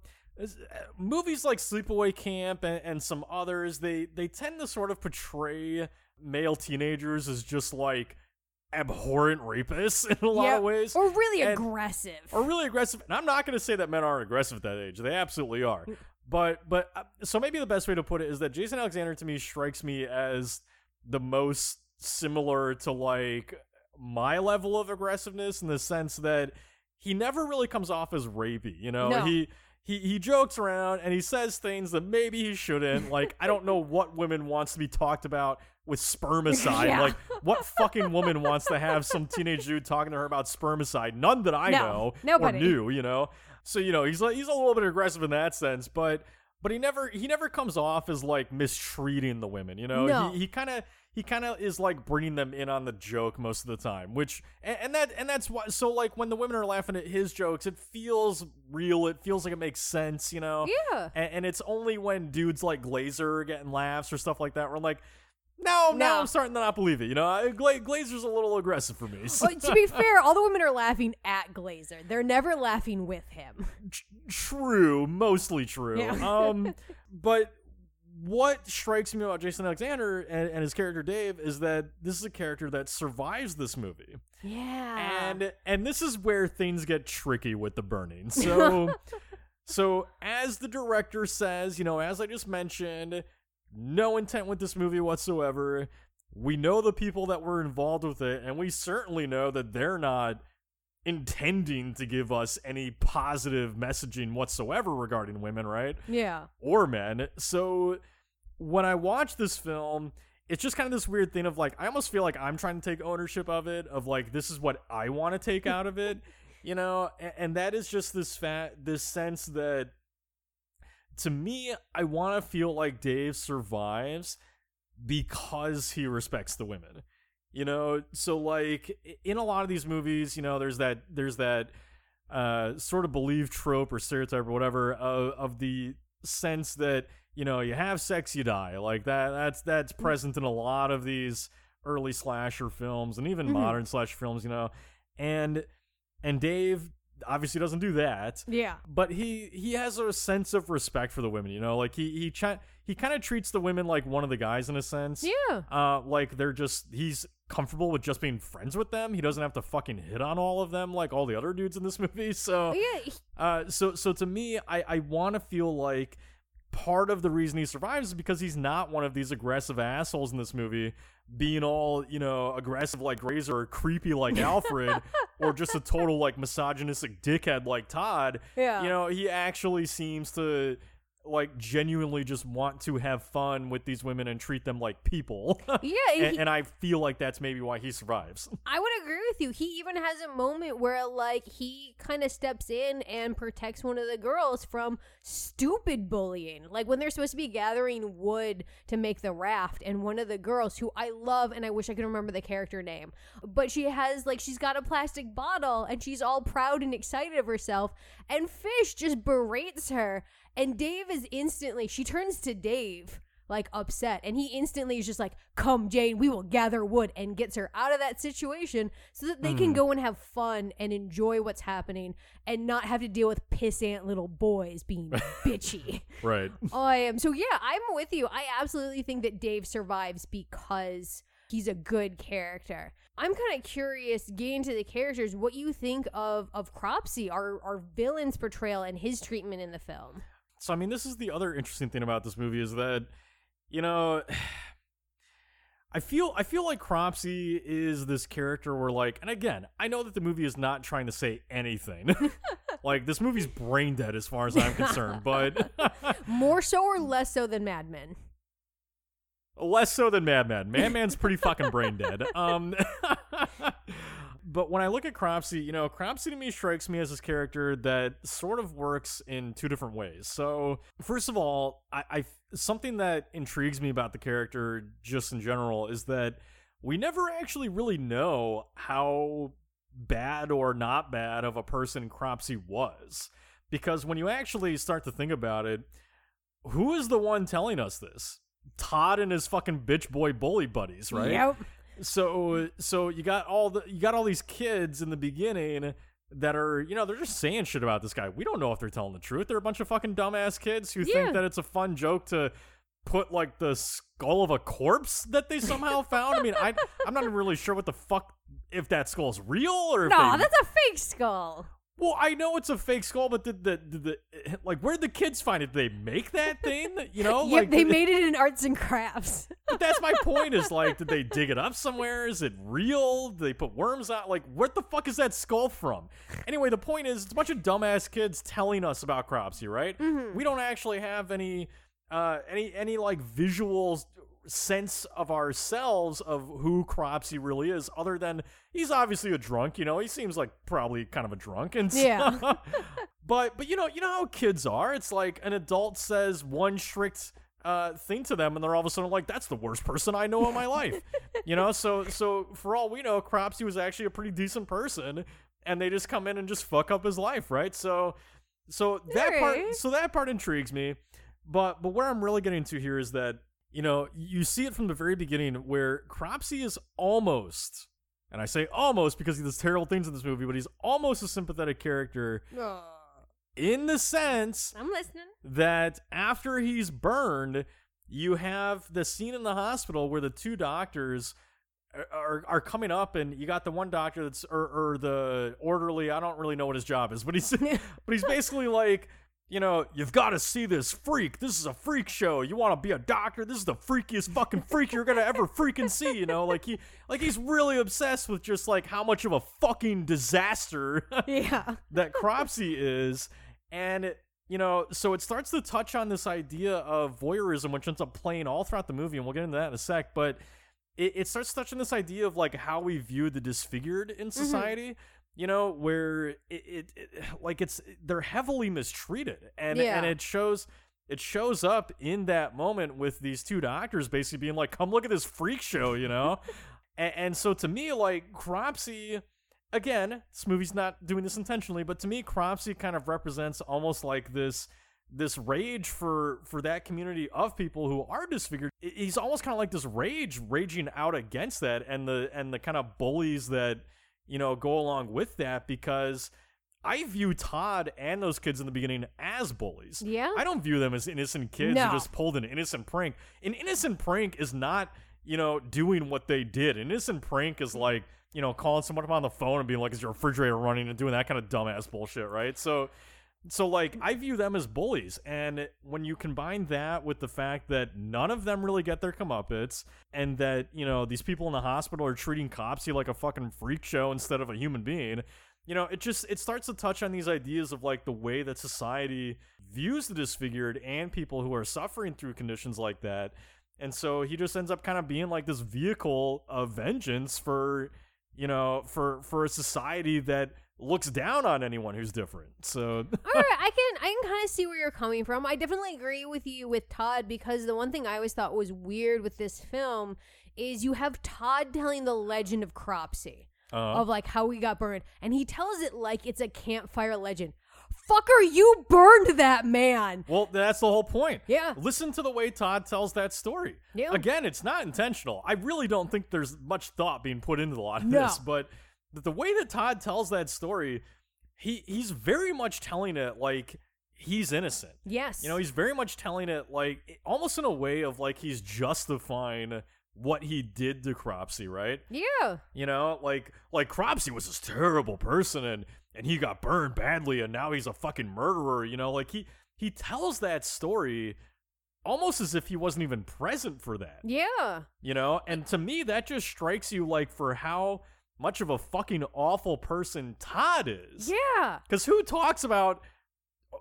Movies like Sleepaway Camp and, and some others, they, they tend to sort of portray male teenagers as just like abhorrent rapists in a lot yeah, of ways. Or really and, aggressive. Or really aggressive. And I'm not going to say that men aren't aggressive at that age. They absolutely are. But, but uh, so maybe the best way to put it is that Jason Alexander to me strikes me as the most similar to like my level of aggressiveness in the sense that he never really comes off as rapey. You know, no. he... He he jokes around and he says things that maybe he shouldn't. Like, I don't know what women wants to be talked about with spermicide. Yeah. Like, what fucking woman wants to have some teenage dude talking to her about spermicide? None that I no, know nobody. Or knew, you know? So, you know, he's like, he's a little bit aggressive in that sense, but but he never he never comes off as like mistreating the women, you know? No. He he kind of he kind of is like bringing them in on the joke most of the time, which and, and that and that's why. So like when the women are laughing at his jokes, it feels real. It feels like it makes sense, you know. Yeah. And, and it's only when dudes like Glazer getting laughs or stuff like that, we're like, no, no, now I'm starting to not believe it. You know, I, Gla- Glazer's a little aggressive for me. So. Well, to be fair, all the women are laughing at Glazer. They're never laughing with him. T- true, mostly true. Yeah. Um, but. What strikes me about Jason Alexander and, and his character Dave is that this is a character that survives this movie. Yeah. And and this is where things get tricky with The Burning. So so as the director says, you know, as I just mentioned, no intent with this movie whatsoever. We know the people that were involved with it, and we certainly know that they're not intending to give us any positive messaging whatsoever regarding women, right? Yeah. Or men. So when I watch this film, it's just kind of this weird thing of like, I almost feel like I'm trying to take ownership of it, of like, this is what I want to take out of it, you know? And, and that is just this fa- this sense that, to me, I want to feel like Dave survives because he respects the women. You know, so like in a lot of these movies, you know, there's that there's that uh, sort of believed trope or stereotype or whatever of, of the sense that, you know, you have sex, you die. Like that that's that's present in a lot of these early slasher films and even mm-hmm. modern slasher films, you know, and and Dave obviously doesn't do that. Yeah. But he he has a sense of respect for the women, you know, like he he chi- he kind of treats the women like one of the guys in a sense. Yeah. Uh, like they're just he's. comfortable with just being friends with them. He doesn't have to fucking hit on all of them like all the other dudes in this movie. So, yeah. uh, so, so to me, I, I want to feel like part of the reason he survives is because he's not one of these aggressive assholes in this movie, being all, you know, aggressive like Razor or creepy like Alfred or just a total like misogynistic dickhead like Todd. Yeah. You know, he actually seems to like genuinely just want to have fun with these women and treat them like people. Yeah. And, and, he, and I feel like that's maybe why he survives. I would agree with you. He even has a moment where like he kind of steps in and protects one of the girls from stupid bullying. Like when they're supposed to be gathering wood to make the raft and one of the girls who I love and I wish I could remember the character name, but she has like, she's got a plastic bottle and she's all proud and excited of herself and Fish just berates her. And Dave is instantly, she turns to Dave, like, upset. And he instantly is just like, come, Jane, we will gather wood. And gets her out of that situation so that they mm. can go and have fun and enjoy what's happening and not have to deal with pissant little boys being bitchy. Right. I am. So, yeah, I'm with you. I absolutely think that Dave survives because he's a good character. I'm kind of curious, getting to the characters, what you think of, of Cropsey, our, our villain's portrayal and his treatment in the film. So, I mean, this is the other interesting thing about this movie is that, you know, I feel I feel like Cropsey is this character where, like, and again, I know that the movie is not trying to say anything. Like, this movie's brain dead as far as I'm concerned, but... More so or less so than Mad Men? Less so than Mad Men. Mad Men's pretty fucking brain dead. Um, but when I look at Cropsey, you know, Cropsey to me strikes me as this character that sort of works in two different ways. So, first of all, I, I something that intrigues me about the character just in general is that we never actually really know how bad or not bad of a person Cropsey was. Because when you actually start to think about it, who is the one telling us this? Todd and his fucking bitch boy bully buddies, right? Yep. So, so you got all the you got all these kids in the beginning that are, you know, they're just saying shit about this guy. We don't know if they're telling the truth. They're a bunch of fucking dumbass kids who yeah. think that it's a fun joke to put like the skull of a corpse that they somehow found. I mean, I I'm not even really sure what the fuck if that skull's real or if no, they, that's a fake skull. Well, I know it's a fake skull, but did the, did the like where'd the kids find it? Did they make that thing? You know, yep, like they made it in arts and crafts. But that's my point. Is like, did they dig it up somewhere? Is it real? Did they put worms out? Like, where the fuck is that skull from? Anyway, the point is, it's a bunch of dumbass kids telling us about Cropsey, right? Mm-hmm. We don't actually have any, uh, any any like visual sense of ourselves of who Cropsey really is, other than he's obviously a drunk. You know, he seems like probably kind of a drunk, and so, yeah. but but you know you know how kids are. It's like an adult says one strict uh thing to them, and they're all of a sudden like, "That's the worst person I know in my life." You know, so so for all we know, Cropsey was actually a pretty decent person, and they just come in and just fuck up his life, right? So so that right. part so that part intrigues me, but but where I'm really getting to here is that, you know, you see it from the very beginning where Cropsey is almost, and I say almost because he does terrible things in this movie, but he's almost a sympathetic character Aww. in the sense I'm listening. that after he's burned, you have the scene in the hospital where the two doctors are, are, are coming up, and you got the one doctor that's, or, or the orderly, I don't really know what his job is, but he's, but he's basically like, you know, you've got to see this freak. This is a freak show. You want to be a doctor? This is the freakiest fucking freak you're going to ever freaking see, you know? Like, he, like he's really obsessed with just, like, how much of a fucking disaster yeah. that Cropsey is. And, it, you know, so it starts to touch on this idea of voyeurism, which ends up playing all throughout the movie, and we'll get into that in a sec, but it, it starts touching this idea of, like, how we view the disfigured in society. Mm-hmm. You know, where it, it, it like it's they're heavily mistreated, and yeah. and it shows it shows up in that moment with these two doctors basically being like, "Come look at this freak show," you know, and, and so to me, like, Cropsey, again, this movie's not doing this intentionally, but to me, Cropsey kind of represents almost like this this rage for for that community of people who are disfigured. He's almost kind of like this rage raging out against that, and the and the kind of bullies that, you know, go along with that, because I view Todd and those kids in the beginning as bullies. Yeah. I don't view them as innocent kids no. who just pulled an innocent prank. An innocent prank is not, you know, doing what they did. An innocent prank is like, you know, calling someone up on the phone and being like, is your refrigerator running, and doing that kind of dumbass bullshit, right? So, so like, I view them as bullies. And when you combine that with the fact that none of them really get their comeuppance, and that, you know, these people in the hospital are treating Cropsey like a fucking freak show instead of a human being, you know, it just, it starts to touch on these ideas of, like, the way that society views the disfigured and people who are suffering through conditions like that. And so he just ends up kind of being like this vehicle of vengeance for, you know, for, for a society that looks down on anyone who's different. So all right, I can I can kind of see where you're coming from. I definitely agree with you with Todd, because the one thing I always thought was weird with this film is you have Todd telling the legend of Cropsey, uh-huh. of like how we got burned, and he tells it like it's a campfire legend. Fucker, you burned that man. Well, that's the whole point. Yeah. Listen to the way Todd tells that story. Yeah. Again, it's not intentional. I really don't think there's much thought being put into a lot of no. this, but the way that Todd tells that story, he he's very much telling it like he's innocent. Yes. You know, he's very much telling it like almost in a way of like he's justifying what he did to Cropsey, right? Yeah. You know, like like Cropsey was this terrible person, and and he got burned badly, and now he's a fucking murderer, you know? Like he he tells that story almost as if he wasn't even present for that. Yeah. You know, and to me, that just strikes you like for how much of a fucking awful person Todd is. Yeah. Because who talks about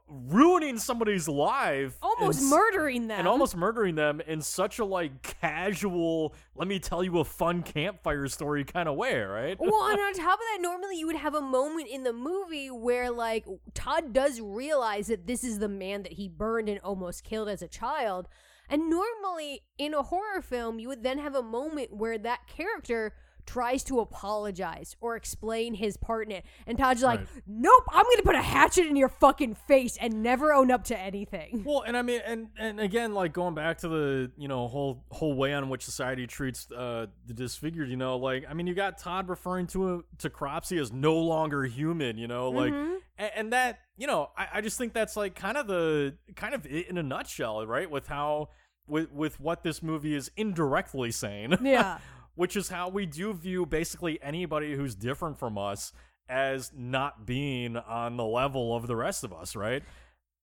ruining somebody's life, almost and, murdering them, and almost murdering them in such a like casual, let me tell you a fun campfire story kind of way, right? Well, and on top of that, normally you would have a moment in the movie where like Todd does realize that this is the man that he burned and almost killed as a child, and normally in a horror film you would then have a moment where that character tries to apologize or explain his part in it. And Todd's like, right. Nope, I'm going to put a hatchet in your fucking face and never own up to anything. Well, and I mean, and, and again, like going back to the, you know, whole whole way on which society treats uh, the disfigured, you know, like, I mean, you got Todd referring to uh, to Cropsey as no longer human, you know, like, mm-hmm. and, and that, you know, I, I just think that's like kind of the, kind of it in a nutshell, right? With how, with, with what this movie is indirectly saying. Yeah. Which is how we do view basically anybody who's different from us as not being on the level of the rest of us, right?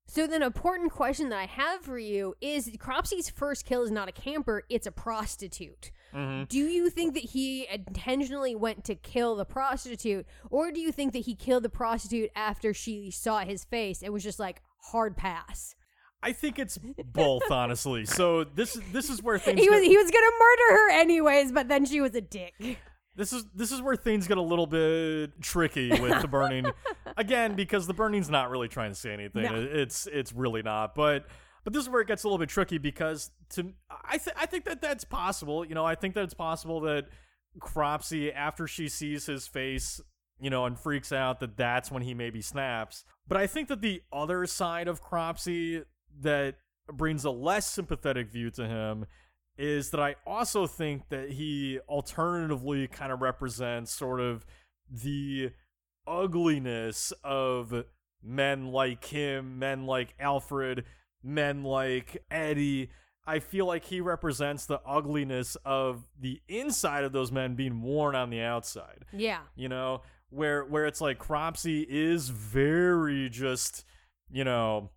So then an important question that I have for you is Cropsey's first kill is not a camper, it's a prostitute. Mm-hmm. Do you think that he intentionally went to kill the prostitute, or do you think that he killed the prostitute after she saw his face and was just like, hard pass? I think it's both, honestly. So this this is where things he was get, he was gonna murder her anyways, but then she was a dick. This is this is where things get a little bit tricky with The Burning, again, because The Burning's not really trying to say anything. No. It's it's really not. But but this is where it gets a little bit tricky because to I th- I think that that's possible. You know, I think that it's possible that Cropsey, after she sees his face, you know, and freaks out, that that's when he maybe snaps. But I think that the other side of Cropsey that brings a less sympathetic view to him is that I also think that he alternatively kind of represents sort of the ugliness of men like him, men like Alfred, men like Eddie. I feel like he represents the ugliness of the inside of those men being worn on the outside. Yeah. You know, where where it's like Cropsey is very just, you know,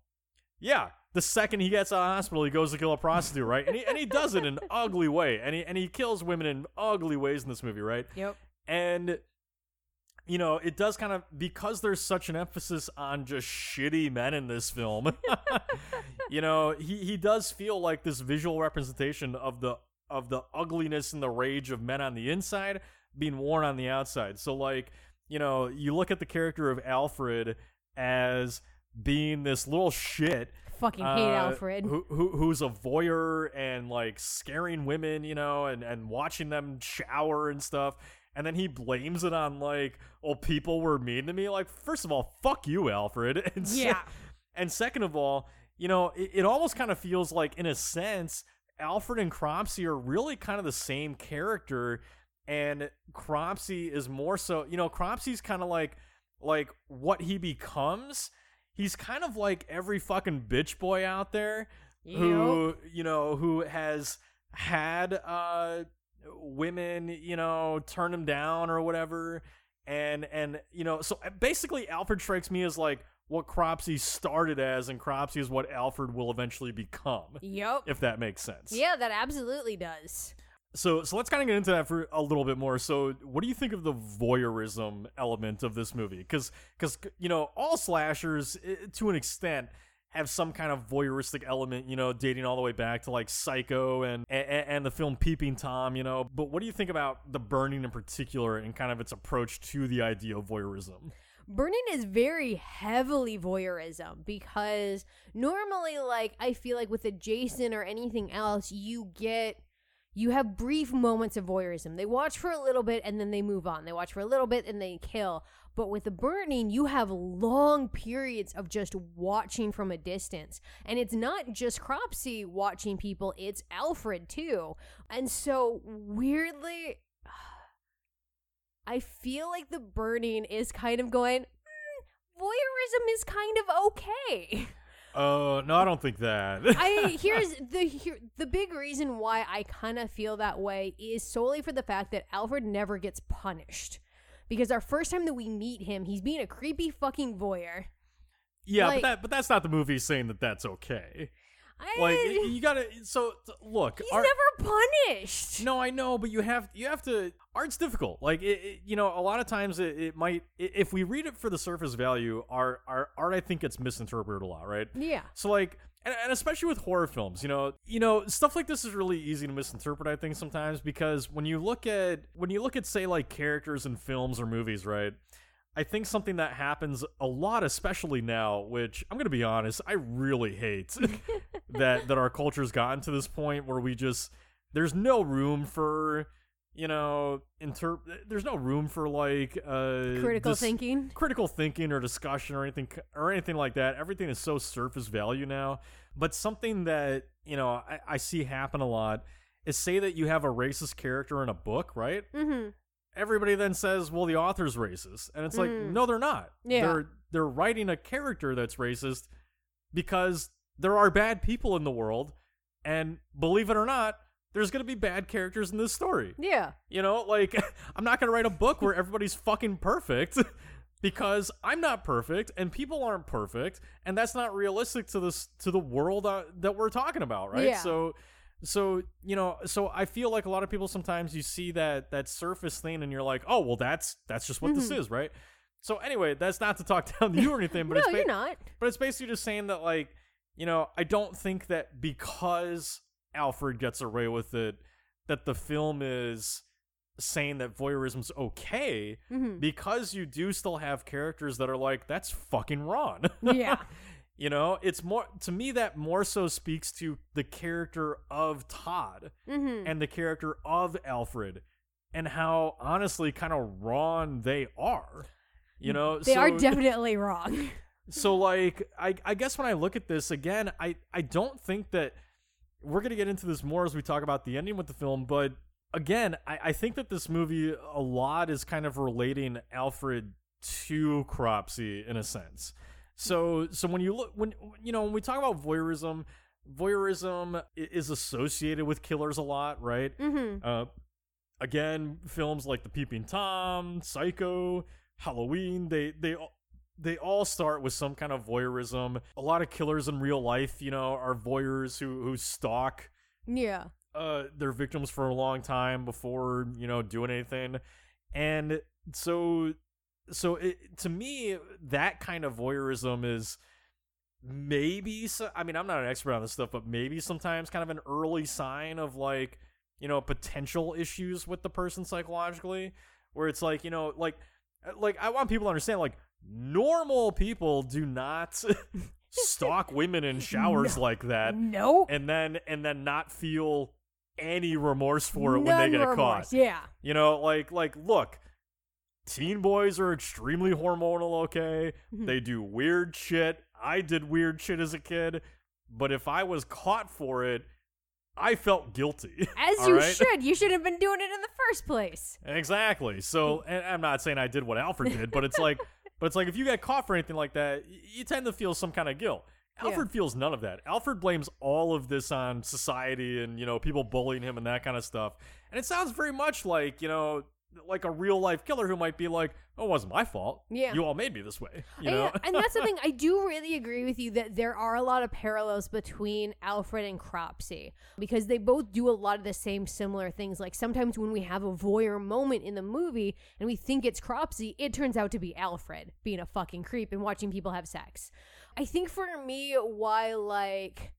yeah, the second he gets out of the hospital, he goes to kill a prostitute, right? And he and he does it in an ugly way. And he and he kills women in ugly ways in this movie, right? Yep. And, you know, it does kind of, because there's such an emphasis on just shitty men in this film, you know, he, he does feel like this visual representation of the of the ugliness and the rage of men on the inside being worn on the outside. So, like, you know, you look at the character of Alfred as being this little shit. Fucking hate uh, Alfred. Who, who, who's a voyeur and like scaring women, you know, and, and watching them shower and stuff. And then he blames it on like, oh, people were mean to me. Like, first of all, fuck you, Alfred. And yeah. Se- and second of all, you know, it, it almost kind of feels like, in a sense, Alfred and Cropsey are really kind of the same character. And Cropsey is more so, you know, Cropsey's kind of like, like what he becomes. He's kind of like every fucking bitch boy out there who, yep. you know, who has had uh, women, you know, turn him down or whatever. And, and you know, so basically Alfred strikes me as like what Cropsey started as, and Cropsey is what Alfred will eventually become. Yep. If that makes sense. Yeah, that absolutely does. So so let's kind of get into that for a little bit more. So what do you think of the voyeurism element of this movie? Because, you know, all slashers, to an extent, have some kind of voyeuristic element, you know, dating all the way back to, like, Psycho and, and, and the film Peeping Tom, you know. But what do you think about The Burning in particular and kind of its approach to the idea of voyeurism? Burning is very heavily voyeurism because normally, like, I feel like with a Jason or anything else, you get... You have brief moments of voyeurism. They watch for a little bit and then they move on. They watch for a little bit and they kill. But with The Burning, you have long periods of just watching from a distance. And it's not just Cropsey watching people, it's Alfred too. And so weirdly, I feel like The Burning is kind of going, mm, voyeurism is kind of okay. Oh, no, I don't think that. I here's the here, the big reason why I kind of feel that way is solely for the fact that Alfred never gets punished. Because our first time that we meet him, he's being a creepy fucking voyeur. Yeah, like, but that but that's not the movie saying that that's okay. I, like you gotta. So look, he's art, never punished. No, I know, but you have you have to. Art's difficult. Like it, it, you know, a lot of times it, it might. It, if we read it for the surface value, our our art, I think, gets misinterpreted a lot, right? Yeah. So like. And, and especially with horror films, you know, you know, stuff like this is really easy to misinterpret, I think, sometimes, because when you look at when you look at, say, like characters in films or movies, right? I think something that happens a lot, especially now, which I'm going to be honest, I really hate that that our culture's gotten to this point where we just there's no room for, you know, inter- there's no room for like uh, critical dis- thinking, critical thinking or discussion or anything or anything like that. Everything is so surface value now. But something that, you know, I, I see happen a lot is, say that you have a racist character in a book, right? Mm-hmm. Everybody then says, well, the author's racist. And it's like, mm. no, they're not. Yeah. They're, they're writing a character that's racist because there are bad people in the world. And believe it or not, there's going to be bad characters in this story. Yeah. You know, like, I'm not going to write a book where everybody's fucking perfect because I'm not perfect and people aren't perfect. And that's not realistic to this, to the world uh, that we're talking about. Right. Yeah. So, so, you know, so I feel like a lot of people, sometimes you see that, that surface thing and you're like, oh, well, that's, that's just what mm-hmm. this is. Right. So anyway, that's not to talk down to you or anything, but no, it's ba- you're not. But it's basically just saying that, like, you know, I don't think that because Alfred gets away with it, that the film is saying that voyeurism's okay, mm-hmm. because you do still have characters that are like, that's fucking wrong. Yeah. You know, it's more, to me, that more so speaks to the character of Todd mm-hmm. and the character of Alfred and how honestly kind of wrong they are. You know, they so, are definitely wrong. So like, I, I guess when I look at this again, I, I don't think that we're going to get into this more as we talk about the ending with the film. But again, I, I think that this movie a lot is kind of relating Alfred to Cropsey in a sense. So so when you look, when, you know, when we talk about voyeurism, voyeurism is associated with killers a lot, right? Mm-hmm. Uh, again, films like The Peeping Tom, Psycho, Halloween, they they they all start with some kind of voyeurism. A lot of killers in real life, you know, are voyeurs who who stalk yeah. uh, their victims for a long time before, you know, doing anything. And so... So it, to me, that kind of voyeurism is maybe, so, I mean, I'm not an expert on this stuff, but maybe sometimes kind of an early sign of, like, you know, potential issues with the person psychologically, where it's like, you know, like, like I want people to understand, like, normal people do not stalk women in showers no. like that. No. And then, and then not feel any remorse for it None when they get remorse. caught. Yeah. You know, like, like, look. Teen boys are extremely hormonal, okay? They do weird shit. I did weird shit as a kid, but if I was caught for it, I felt guilty. As you right? should. You should have been doing it in the first place. Exactly. So, and I'm not saying I did what Alfred did, but it's like, but it's like if you get caught for anything like that, you tend to feel some kind of guilt. Alfred yeah. feels none of that. Alfred blames all of this on society and, you know, people bullying him and that kind of stuff. And it sounds very much like, you know, like a real life killer who might be like, oh, it wasn't my fault. Yeah. You all made me this way. You know? And, and that's the thing. I do really agree with you that there are a lot of parallels between Alfred and Cropsey because they both do a lot of the same similar things. Like sometimes when we have a voyeur moment in the movie and we think it's Cropsey, it turns out to be Alfred being a fucking creep and watching people have sex. I think for me, why like...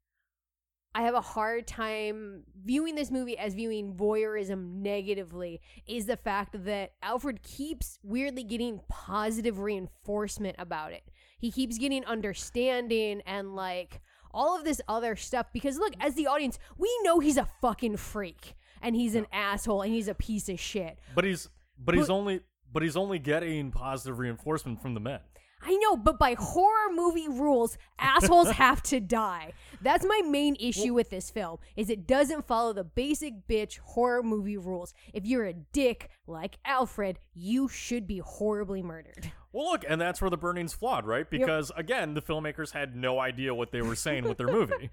I have a hard time viewing this movie as viewing voyeurism negatively is the fact that Alfred keeps weirdly getting positive reinforcement about it. He keeps getting understanding and like all of this other stuff because look, as the audience, we know he's a fucking freak and he's an asshole and he's a piece of shit. But he's but he's but, only but he's only getting positive reinforcement from the men. I know, but by horror movie rules, assholes have to die. That's my main issue with this film, is it doesn't follow the basic bitch horror movie rules. If you're a dick like Alfred, you should be horribly murdered. Well, look, and that's where The Burning's flawed, right? Because, yep. again, the filmmakers had no idea what they were saying with their movie.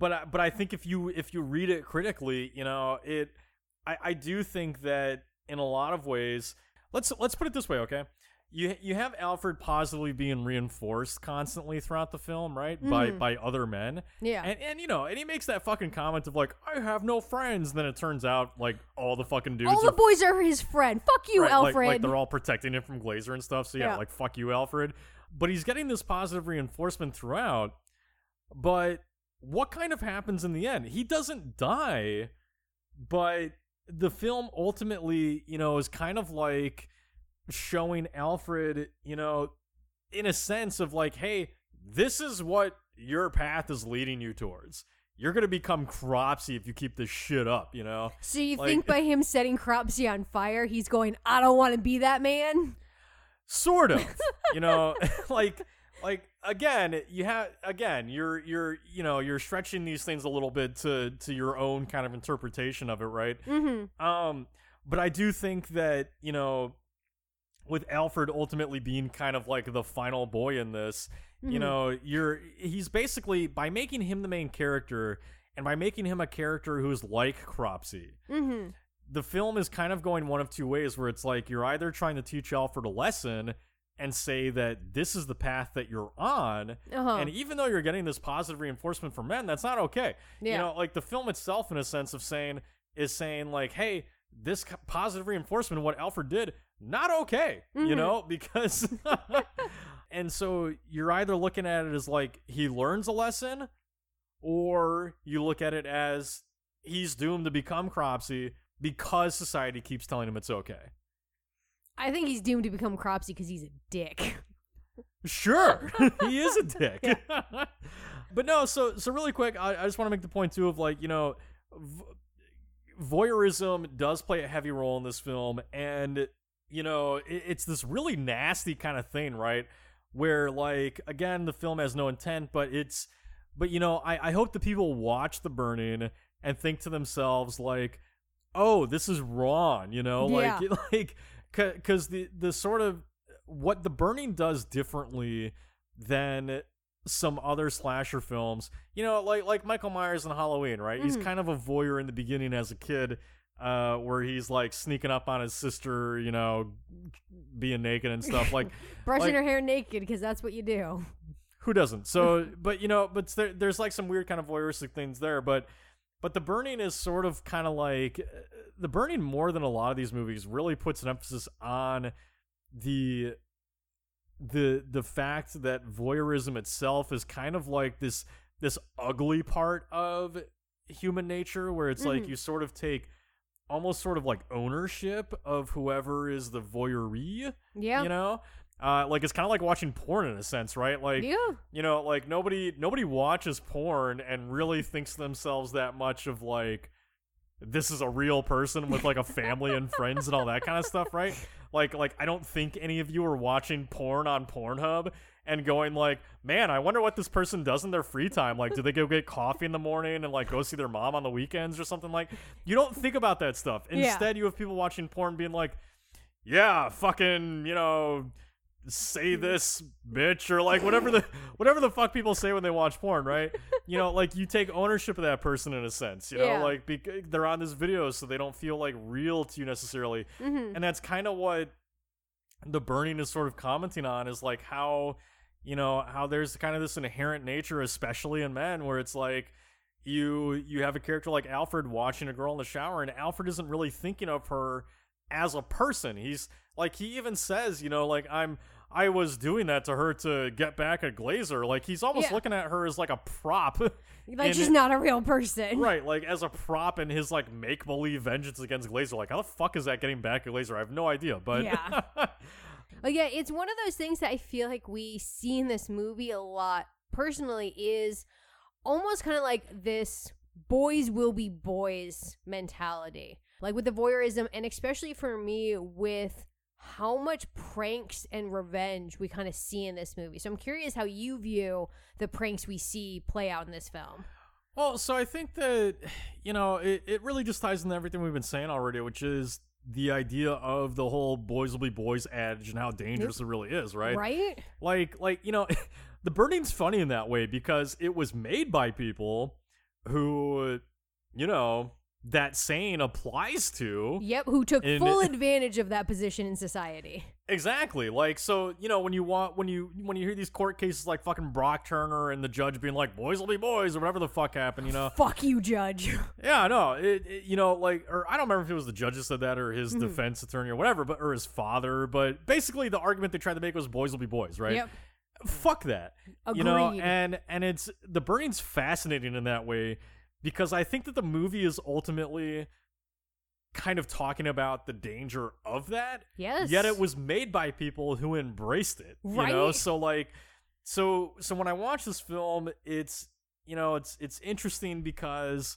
But but I think if you if you read it critically, you know, it. I, I do think that in a lot of ways, let's let's put it this way, okay? you you have Alfred positively being reinforced constantly throughout the film, right? Mm-hmm. By by other men. Yeah. And, and, you know, and he makes that fucking comment of, like, I have no friends. And then it turns out, like, all the fucking dudes. All the are, boys are his friend. Fuck you, right, Alfred. Like, like, they're all protecting him from Glazer and stuff. So, yeah, yeah, like, fuck you, Alfred. But he's getting this positive reinforcement throughout. But what kind of happens in the end? He doesn't die, but the film ultimately, you know, is kind of like showing Alfred, you know, in a sense of like, hey, this is what your path is leading you towards. You're going to become Cropsey if you keep this shit up, you know? So you like, think by him setting Cropsey on fire, he's going, I don't want to be that man? Sort of. You know, like, like again, you have, again, you're, you're, you know, you're stretching these things a little bit to, to your own kind of interpretation of it, right? Mm-hmm. Um, but I do think that, you know, with Alfred ultimately being kind of like the final boy in this, you mm-hmm. know, you're he's basically, by making him the main character and by making him a character who's like Cropsey, mm-hmm. the film is kind of going one of two ways where it's like you're either trying to teach Alfred a lesson and say that this is the path that you're on, uh-huh. and even though you're getting this positive reinforcement from men, that's not okay. Yeah. You know, like the film itself in a sense of saying is saying like, hey, this positive reinforcement, what Alfred did, not okay, mm-hmm. you know, because and so you're either looking at it as like he learns a lesson, or you look at it as he's doomed to become Cropsey because society keeps telling him it's okay. I think he's doomed to become Cropsey because he's a dick. Sure, he is a dick. Yeah. But no, so so really quick, I, I just want to make the point too of like, you know, v- voyeurism does play a heavy role in this film, and you know, it, it's this really nasty kind of thing, right? Where like, again, the film has no intent, but it's, but you know, I, I hope the people watch The Burning and think to themselves like, oh, this is wrong, you know, yeah. like, like, because the, the sort of what The Burning does differently than some other slasher films, you know, like like Michael Myers in Halloween, right? Mm. He's kind of a voyeur in the beginning as a kid, uh, where he's like sneaking up on his sister, you know, being naked and stuff, like brushing like, her hair naked because that's what you do. Who doesn't? So, but you know, but there, there's like some weird kind of voyeuristic things there, but. But The Burning is sort of kind of like, The Burning more than a lot of these movies really puts an emphasis on the the the fact that voyeurism itself is kind of like this this ugly part of human nature where it's mm-hmm. like you sort of take almost sort of like ownership of whoever is the voyeurie, yeah. you know? Uh, like, it's kind of like watching porn in a sense, right? Like, yeah. you know, like, nobody nobody watches porn and really thinks to themselves that much of, like, this is a real person with, like, a family and friends and all that kind of stuff, right? Like, like I don't think any of you are watching porn on Pornhub and going, like, man, I wonder what this person does in their free time. Like, do they go get coffee in the morning and, like, go see their mom on the weekends or something? Like, you don't think about that stuff. Instead, yeah. you have people watching porn being like, yeah, fucking, you know, say this bitch or like whatever the whatever the fuck people say when they watch porn, right? You know, like you take ownership of that person in a sense, you know, yeah. like bec- they're on this video so they don't feel like real to you necessarily. Mm-hmm. And that's kind of what The Burning is sort of commenting on is like how, you know, how there's kind of this inherent nature, especially in men, where it's like you you have a character like Alfred watching a girl in the shower and Alfred isn't really thinking of her as a person. He's like, he even says, you know, like I'm I was doing that to her to get back at Glazer. Like, he's almost yeah. looking at her as, like, a prop. Like, she's not a real person. Right, like, as a prop in his, like, make-believe vengeance against Glazer. Like, how the fuck is that getting back at Glazer? I have no idea, but... Yeah. Well, yeah, it's one of those things that I feel like we see in this movie a lot, personally, is almost kind of like this boys will be boys mentality. Like, with the voyeurism, and especially for me with how much pranks and revenge we kind of see in this movie. So I'm curious how you view the pranks we see play out in this film. Well, so I think that, you know, it, it really just ties into everything we've been saying already, which is the idea of the whole boys will be boys adage and how dangerous yep. it really is, right? Right? Like, like you know, The Burning's funny in that way because it was made by people who, you know... that saying applies to. Yep, who took in, full advantage of that position in society. Exactly. Like, so, you know, when you want, when you, when you hear these court cases like fucking Brock Turner and the judge being like, boys will be boys or whatever the fuck happened, you know? Fuck you, judge. Yeah, I know. It, it, you know, like, or I don't remember if it was the judge that said that or his mm-hmm. defense attorney or whatever, but, or his father. But basically the argument they tried to make was boys will be boys, right? Yep. Fuck that. Agreed. You know, and, and it's, The Burning's fascinating in that way because I think that the movie is ultimately kind of talking about the danger of that. Yes. Yet it was made by people who embraced it. Right. You know, so like so so when I watch this film, it's you know, it's it's interesting because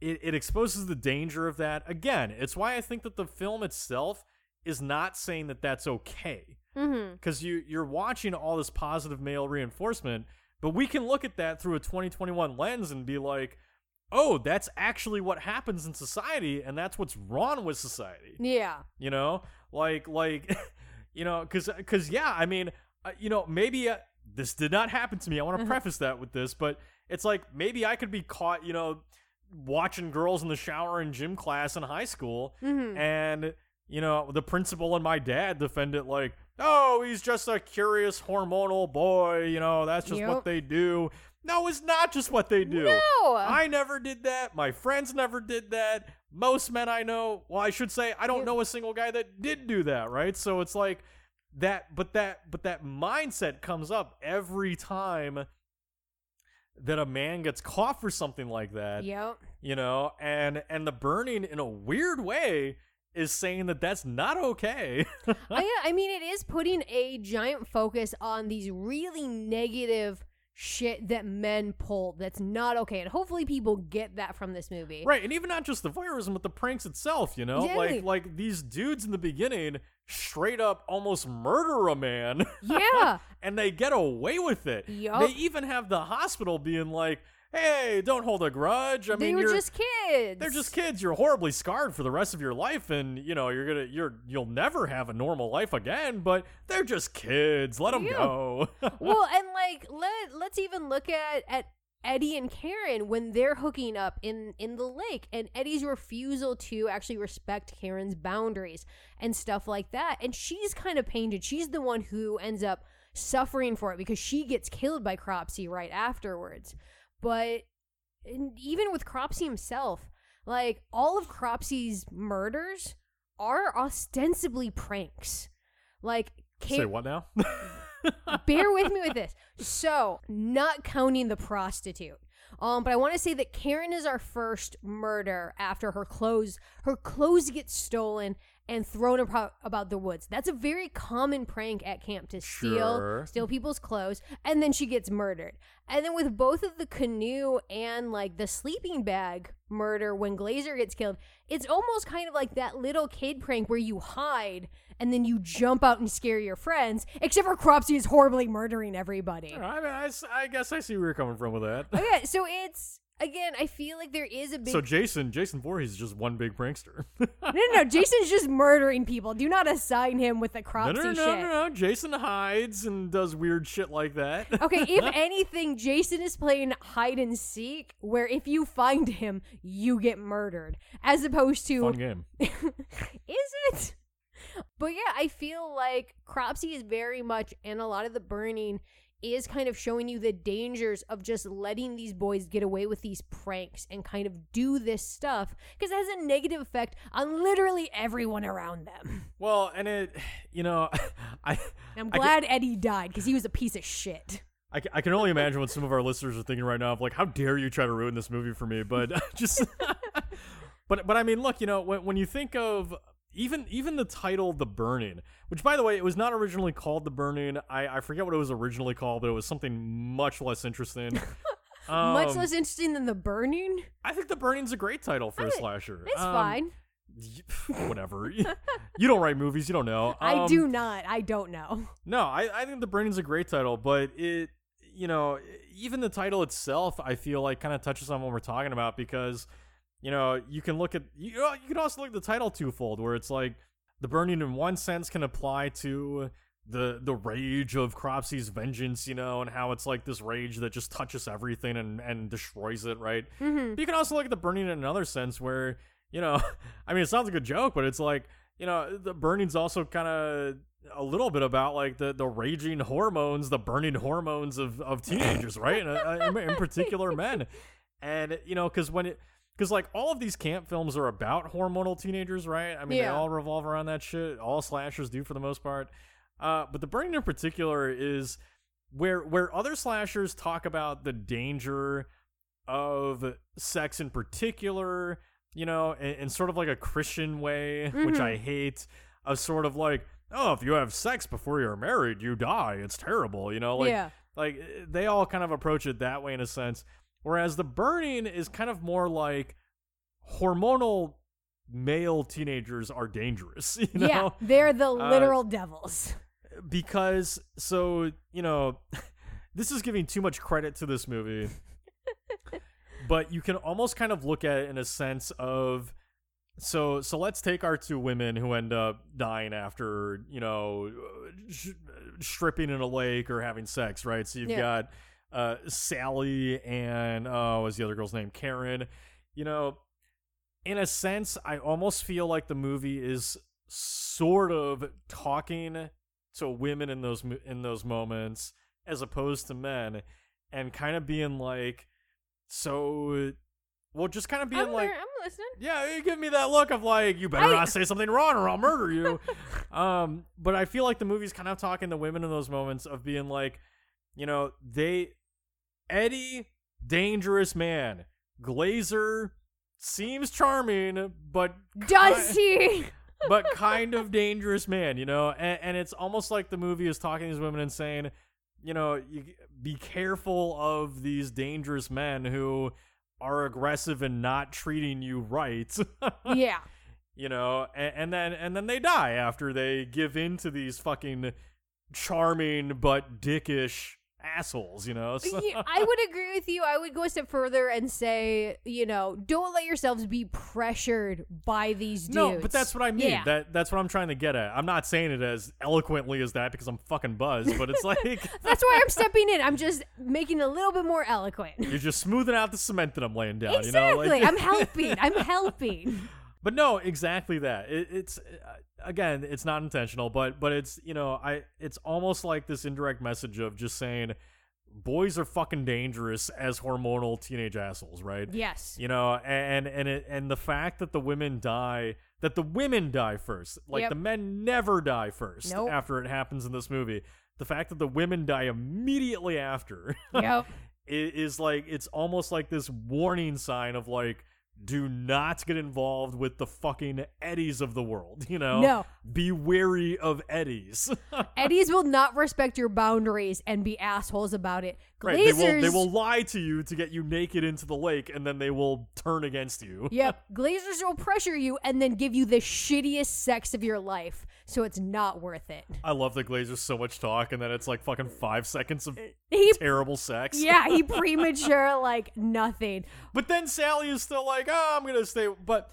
it, it exposes the danger of that. Again, it's why I think that the film itself is not saying that that's okay. Mm-hmm. Cuz you you're watching all this positive male reinforcement, but we can look at that through a twenty twenty-one lens and be like, oh, that's actually what happens in society, and that's what's wrong with society. Yeah. You know? Like, like, you know, because, because yeah, I mean, uh, you know, maybe uh, this did not happen to me. I want to preface that with this, but it's like, maybe I could be caught, you know, watching girls in the shower in gym class in high school, mm-hmm. and, you know, the principal and my dad defend it like, oh, he's just a curious hormonal boy, you know, that's just yep. what they do. No, it's not just what they do. No. I never did that. My friends never did that. Most men I know, well, I should say, I don't know a single guy that did do that, right? So it's like that, but that, but that mindset comes up every time that a man gets caught for something like that. Yep. You know, and, and The Burning in a weird way is saying that that's not okay. I, I mean, it is putting a giant focus on these really negative shit that men pull that's not okay, and hopefully people get that from this movie, right? And even not just the voyeurism but the pranks itself, you know. Yay. like like these dudes in the beginning straight up almost murder a man, yeah and they get away with it. Yep. They even have the hospital being like, hey, don't hold a grudge. I they mean, they were just kids. They're just kids. You're horribly scarred for the rest of your life, and you know you're gonna you're you'll never have a normal life again. But they're just kids. Let them yeah. go. Well, and like let let's even look at at Eddie and Karen when they're hooking up in in the lake, and Eddie's refusal to actually respect Karen's boundaries and stuff like that. And she's kind of painted. She's the one who ends up suffering for it because she gets killed by Cropsey right afterwards. But even with Cropsey himself, like, all of Cropsey's murders are ostensibly pranks. Like, Karen, say what now? Bear with me with this. So, not counting the prostitute. Um, but I want to say that Karen is our first murder after her clothes. Her clothes get stolen and thrown about, about the woods. That's a very common prank at camp, to steal sure. steal people's clothes, and then she gets murdered. And then with both of the canoe and like the sleeping bag murder when Glazer gets killed, it's almost kind of like that little kid prank where you hide and then you jump out and scare your friends, except for Cropsey is horribly murdering everybody. I mean, I, I guess I see where you're coming from with that. Okay, so it's... Again, I feel like there is a big... So Jason, Jason Voorhees is just one big prankster. no, no, no. Jason's just murdering people. Do not assign him with the Cropsey no, no, no, shit. No, no, no, no. Jason hides and does weird shit like that. Okay, if anything, Jason is playing hide and seek, where if you find him, you get murdered. As opposed to... Fun game. Is it? But yeah, I feel like Cropsey is very much, and a lot of The Burning is kind of showing you the dangers of just letting these boys get away with these pranks and kind of do this stuff, because it has a negative effect on literally everyone around them. Well, and it, you know, I... I'm glad I can, Eddie died, because he was a piece of shit. I, I can only imagine what some of our listeners are thinking right now of, like, how dare you try to ruin this movie for me, but just... but, but I mean, look, you know, when, when you think of... Even even the title, The Burning, which, by the way, it was not originally called The Burning. I, I forget what it was originally called, but it was something much less interesting. Um, much less interesting than The Burning? I think The Burning's a great title for I mean, a slasher. It's um, fine. Y- whatever. You don't write movies. You don't know. Um, I do not. I don't know. No, I, I think The Burning's a great title, but it, you know, even the title itself, I feel like kind of touches on what we're talking about, because... You know, you can look at, you know, you can also look at the title twofold, where it's like The Burning in one sense can apply to the the rage of Cropsey's vengeance, you know, and how it's like this rage that just touches everything and, and destroys it, right? Mm-hmm. But you can also look at The Burning in another sense where, you know, I mean, it sounds like a joke, but it's like, you know, The Burning's also kind of a little bit about like the, the raging hormones, the burning hormones of, of teenagers, right? And, in, in particular, men. And, you know, because when it, because like all of these camp films are about hormonal teenagers, right? I mean, yeah. They all revolve around that shit. All slashers do for the most part. Uh, but The Burning in particular is where where other slashers talk about the danger of sex in particular, you know, in, in sort of like a Christian way, mm-hmm. which I hate, of sort of like, oh, if you have sex before you're married, you die. It's terrible, you know? Like, yeah. like they all kind of approach it that way in a sense. Whereas The Burning is kind of more like hormonal male teenagers are dangerous, you know? Yeah, they're the literal uh, devils. Because, so, you know, this is giving too much credit to this movie. But you can almost kind of look at it in a sense of, so so let's take our two women who end up dying after, you know, sh- stripping in a lake or having sex, right? So you've yeah. got uh, Sally and, oh, what was the other girl's name? Karen. You know, in a sense, I almost feel like the movie is sort of talking to women in those in those moments as opposed to men, and kind of being like, so... Well, just kind of being I'm like, there, I'm listening. Yeah, you give me that look of like, you better I, not say something wrong or I'll murder you. um, but I feel like the movie's kind of talking to women in those moments of being like, you know, they, Eddie, dangerous man. Glazer seems charming, but does ki- he? But kind of dangerous man, you know. And, and it's almost like the movie is talking to these women and saying, you know, you, be careful of these dangerous men who are aggressive and not treating you right. Yeah. You know, and, and then and then they die after they give in to these fucking charming but dickish assholes, you know? So. Yeah, I would agree with you. I would go a step further and say, you know, don't let yourselves be pressured by these dudes. No, but that's what I mean. Yeah. That That's what I'm trying to get at. I'm not saying it as eloquently as that because I'm fucking buzzed, but it's like... That's why I'm stepping in. I'm just making it a little bit more eloquent. You're just smoothing out the cement that I'm laying down, exactly. You know? Exactly. Like, I'm helping. I'm helping. But no, exactly that. It, it's... Uh, Again, it's not intentional, but but it's, you know, I it's almost like this indirect message of just saying boys are fucking dangerous as hormonal teenage assholes, right? Yes. You know, and and it, and the fact that the women die, that the women die first, like yep. the men never die first nope. after it happens in this movie. The fact that the women die immediately after yep. is like, it's almost like this warning sign of like, do not get involved with the fucking Eddies of the world, you know? No. Be wary of Eddies. Eddies will not respect your boundaries and be assholes about it. Glazers, right, they will, they will lie to you to get you naked into the lake, and then they will turn against you. Yep. Glazers will pressure you and then give you the shittiest sex of your life, so it's not worth it. I love that Glazers so much talk, and then it's like fucking five seconds of he, terrible sex. Yeah, he premature, like, nothing. But then Sally is still like, oh, I'm gonna stay, but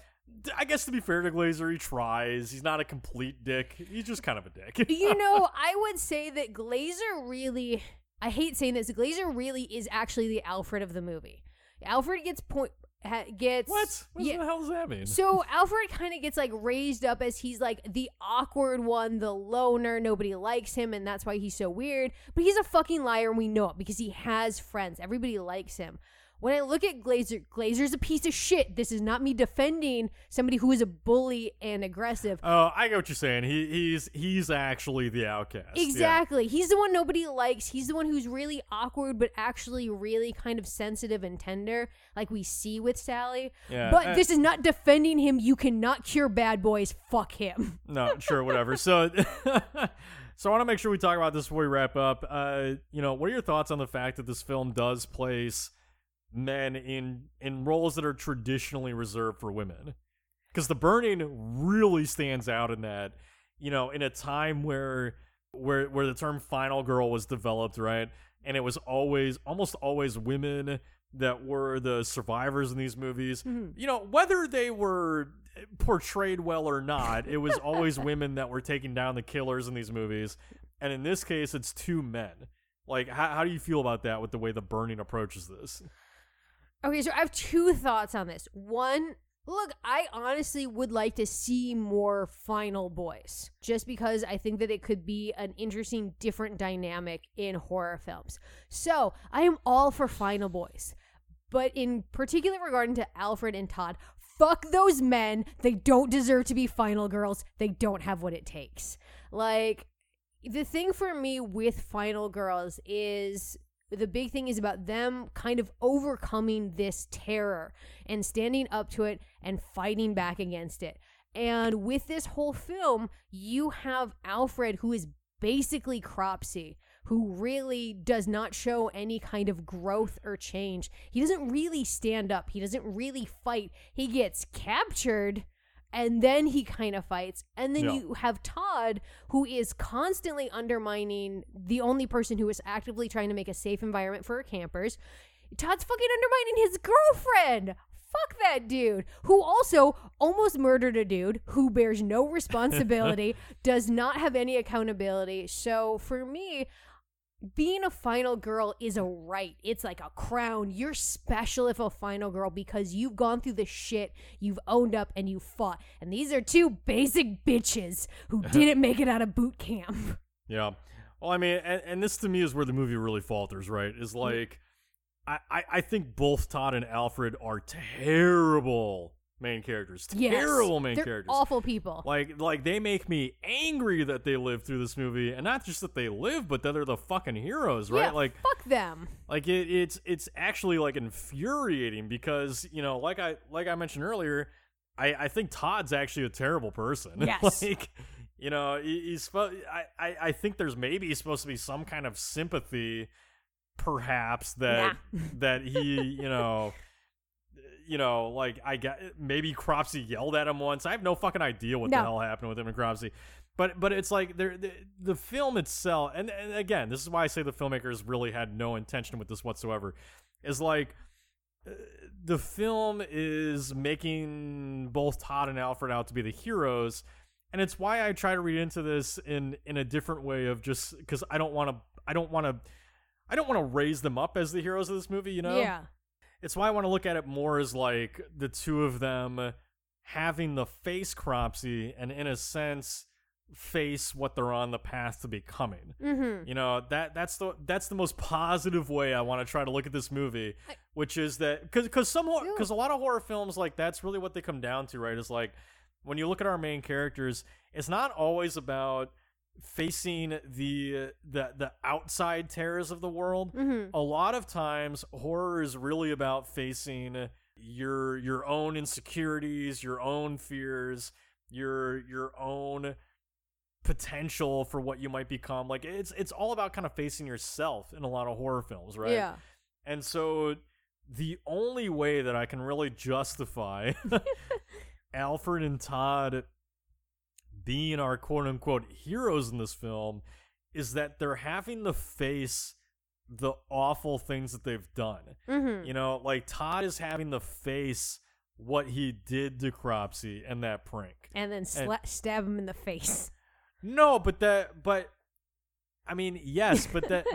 I guess to be fair to Glazer, he tries. He's not a complete dick. He's just kind of a dick. You know, I would say that Glazer really, I hate saying this, Glazer really is actually the Alfred of the movie. Alfred gets point, ha, gets... What? What yeah, the hell does that mean? So Alfred kind of gets like raised up as he's like the awkward one, the loner, nobody likes him, and that's why he's so weird. But he's a fucking liar, and we know it because he has friends. Everybody likes him. When I look at Glazer, Glazer's a piece of shit. This is not me defending somebody who is a bully and aggressive. Oh, I get what you're saying. He, he's he's actually the outcast. Exactly. Yeah. He's the one nobody likes. He's the one who's really awkward, but actually really kind of sensitive and tender, like we see with Sally. Yeah, but I, this is not defending him. You cannot cure bad boys. Fuck him. No, sure, whatever. So... So I want to make sure we talk about this before we wrap up. Uh, you know, what are your thoughts on the fact that this film does place... men in in roles that are traditionally reserved for women? Because The Burning really stands out in that, you know, in a time where where where the term final girl was developed, right? And it was always almost always women that were the survivors in these movies. Mm-hmm. You know, whether they were portrayed well or not, it was always women that were taking down the killers in these movies. And in this case, it's two men. Like, how, how do you feel about that with the way The Burning approaches this? Okay, so I have two thoughts on this. One, Look, I honestly would like to see more final boys, just because I think that it could be an interesting, different dynamic in horror films. So I am all for final boys, but in particular regarding to Alfred and Todd, fuck those men. They don't deserve to be final girls. They don't have what it takes. Like, the thing for me with final girls is... the big thing is about them kind of overcoming this terror and standing up to it and fighting back against it. And with this whole film, you have Alfred, who is basically Cropsey, who really does not show any kind of growth or change. He doesn't really stand up. He doesn't really fight. He gets captured, and then he kind of fights. And then yeah. you have Todd, who is constantly undermining the only person who is actively trying to make a safe environment for her campers. Todd's fucking undermining his girlfriend. Fuck that dude, who also almost murdered a dude who bears no responsibility, does not have any accountability. So for me, being a final girl is a right. It's like a crown. You're special if a final girl, because you've gone through the shit, you've owned up, and you fought. And these are two basic bitches who didn't make it out of boot camp. Yeah. Well, I mean, and, and this to me is where the movie really falters, right? Is like, I, I, I think both Todd and Alfred are terrible main characters. Yes, terrible main they're characters. Awful people. Like, like they make me angry that they live through this movie, and not just that they live, but that they're the fucking heroes, right? Yeah, like, fuck them. Like it, it's it's actually like infuriating because, you know, like I like I mentioned earlier, I, I think Todd's actually a terrible person. Yes. Like, you know, he, he's I, I I think there's maybe supposed to be some kind of sympathy, perhaps that nah. that he, you know. You know, like, I got, maybe Cropsey yelled at him once. I have no fucking idea what no. the hell happened with him and Cropsey. But but it's like the, the film itself, and, and again, this is why I say the filmmakers really had no intention with this whatsoever, is like uh, the film is making both Todd and Alfred out to be the heroes. And it's why I try to read into this in, in a different way of just because I don't want to, I don't want to, I don't want to raise them up as the heroes of this movie, you know? Yeah. It's why I want to look at it more as like the two of them having to face Cropsey and, in a sense, face what they're on the path to becoming. Mm-hmm. You know, that that's the that's the most positive way I want to try to look at this movie, I, which is that because because some because a lot of horror films, like, that's really what they come down to, right? Is like when you look at our main characters, it's not always about facing the the the outside terrors of the world. Mm-hmm. A lot of times horror is really about facing your your own insecurities, your own fears, your your own potential for what you might become. Like, it's it's all about kind of facing yourself in a lot of horror films, right? Yeah. And so the only way that I can really justify Alfred and Todd being our quote-unquote heroes in this film is that they're having to face the awful things that they've done. Mm-hmm. You know, like, Todd is having to face what he did to Cropsey and that prank. And then sla- and, stab him in the face. No, but that, but, I mean, yes, but that,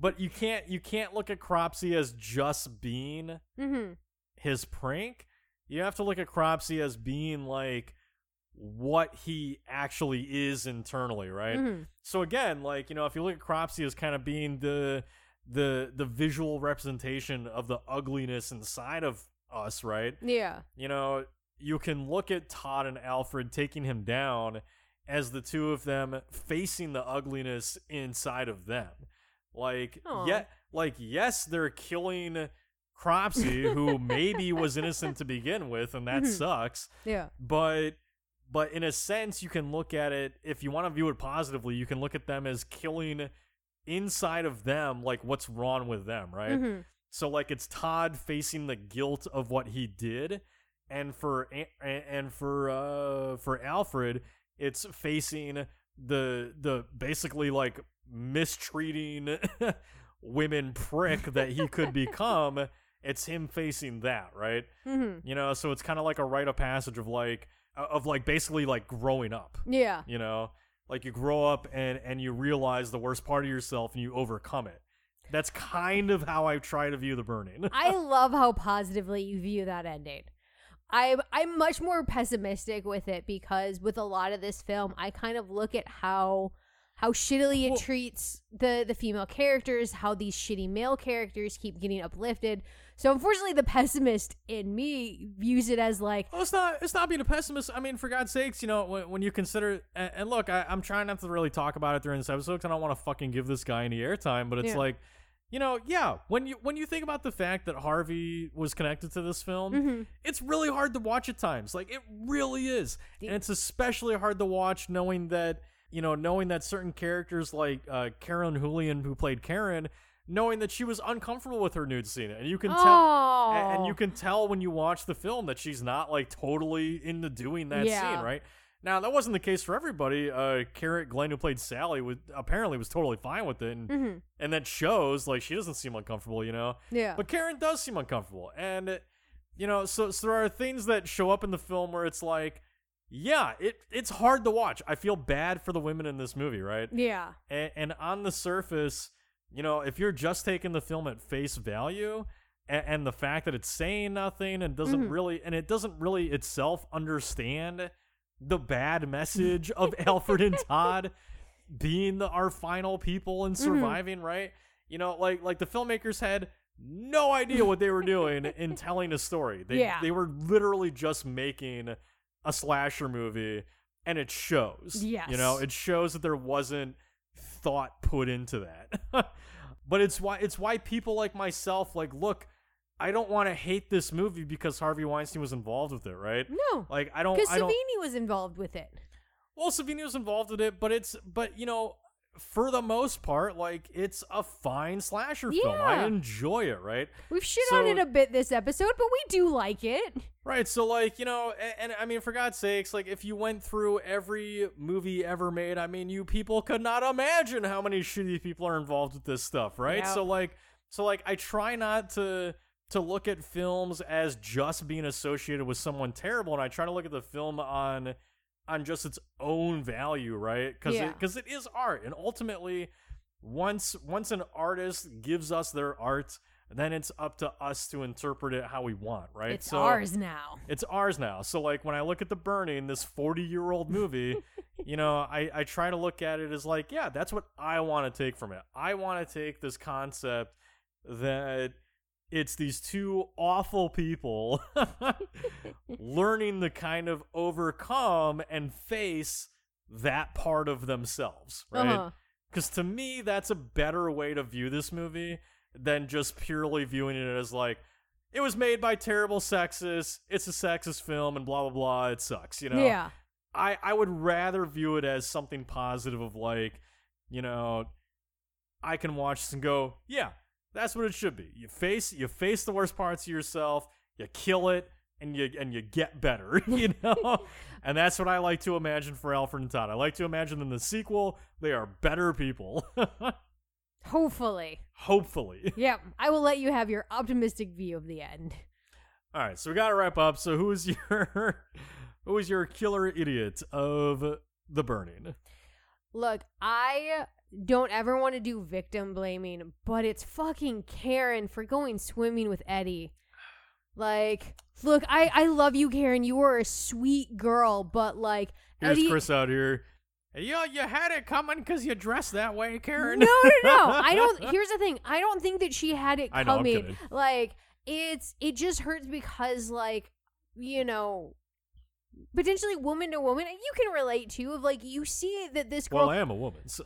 but you can't, you can't look at Cropsey as just being mm-hmm. his prank. You have to look at Cropsey as being, like, what he actually is internally, right? Mm-hmm. So again, like, you know, if you look at Cropsey as kind of being the the the visual representation of the ugliness inside of us, right? Yeah. You know, you can look at Todd and Alfred taking him down as the two of them facing the ugliness inside of them. Like, yeah, like, yes, they're killing Cropsey, who maybe was innocent to begin with, and that mm-hmm. sucks. Yeah. But But in a sense, you can look at it, if you want to view it positively, you can look at them as killing inside of them, like, what's wrong with them, right? Mm-hmm. So, like, it's Todd facing the guilt of what he did, and for and for uh, for Alfred, it's facing the the basically, like, mistreating women prick that he could become. It's him facing that, right? Mm-hmm. You know, so it's kind of like a rite of passage of, like, of, like, basically, like, growing up. Yeah. You know? Like, you grow up and, and you realize the worst part of yourself and you overcome it. That's kind of how I try to view The Burning. I love how positively you view that ending. I'm, I'm much more pessimistic with it because with a lot of this film, I kind of look at how how shittily it well, treats the, the female characters, how these shitty male characters keep getting uplifted. So unfortunately, the pessimist in me views it as like... Oh, it's not it's not being a pessimist. I mean, for God's sakes, you know, when, when you consider... And, and look, I, I'm trying not to really talk about it during this episode because I don't want to fucking give this guy any airtime, but it's yeah. like... You know, yeah, when you when you think about the fact that Harvey was connected to this film, mm-hmm. it's really hard to watch at times. Like, it really is. Dude. And it's especially hard to watch knowing that, you know, knowing that certain characters like uh, Karen Julian, who played Karen, knowing that she was uncomfortable with her nude scene. And you can oh. tell and you can tell when you watch the film that she's not, like, totally into doing that yeah. scene, right? Now, that wasn't the case for everybody. Uh, Carrot Glenn, who played Sally, was, apparently was totally fine with it. And, mm-hmm. and that shows, like, she doesn't seem uncomfortable, you know? Yeah. But Karen does seem uncomfortable. And, you know, so, so there are things that show up in the film where it's like, yeah, it it's hard to watch. I feel bad for the women in this movie, right? Yeah. And, and on the surface, you know, if you're just taking the film at face value... and the fact that it's saying nothing and doesn't mm-hmm. really and it doesn't really itself understand the bad message of Alfred and Todd being the, our final people and surviving, mm-hmm. right? You know, like like the filmmakers had no idea what they were doing in telling a story. They yeah. they were literally just making a slasher movie, and it shows. Yes. You know, it shows that there wasn't thought put into that. But it's why it's why people like myself, like, look, I don't want to hate this movie because Harvey Weinstein was involved with it, right? No. Like, I don't... Because Savini was involved with it. Well, Savini was involved with it, but it's... But, you know, for the most part, like, it's a fine slasher yeah. film. I enjoy it, right? We've shit so, on it a bit this episode, but we do like it. Right, so, like, you know, and, and, I mean, for God's sakes, like, if you went through every movie ever made, I mean, you people could not imagine how many shitty people are involved with this stuff, right? Yeah. So, like, so, like, I try not to... to look at films as just being associated with someone terrible, and I try to look at the film on on just its own value, right? Because yeah. because it, it is art, and ultimately, once once an artist gives us their art, then it's up to us to interpret it how we want, right? It's so, ours now. It's ours now. So, like, when I look at The Burning, this forty-year-old movie, you know, I, I try to look at it as like, yeah, that's what I want to take from it. I want to take this concept that... it's these two awful people learning to kind of overcome and face that part of themselves, right? Because uh-huh. to me, that's a better way to view this movie than just purely viewing it as like, it was made by terrible sexists, it's a sexist film, and blah, blah, blah, it sucks, you know? Yeah. I, I would rather view it as something positive of like, you know, I can watch this and go, yeah, that's what it should be. You face you face the worst parts of yourself, you kill it, and you and you get better, you know? And that's what I like to imagine for Alfred and Todd. I like to imagine in the sequel, they are better people. Hopefully. Hopefully. Yep. I will let you have your optimistic view of the end. All right, so we gotta wrap up. So who is your who is your killer idiot of The Burning? Look, I don't ever want to do victim blaming, but it's fucking Karen for going swimming with Eddie. Like, look, I, I love you, Karen. You are a sweet girl, but like... Here's Eddie- Chris out here. You, you had it coming because you dressed that way, Karen. No, no, no. I don't... Here's the thing. I don't think that she had it coming. I know, I'm kidding. Like, it's, it just hurts because, like, you know... potentially woman to woman, you can relate to of like you see that this girl. Well, I am a woman, so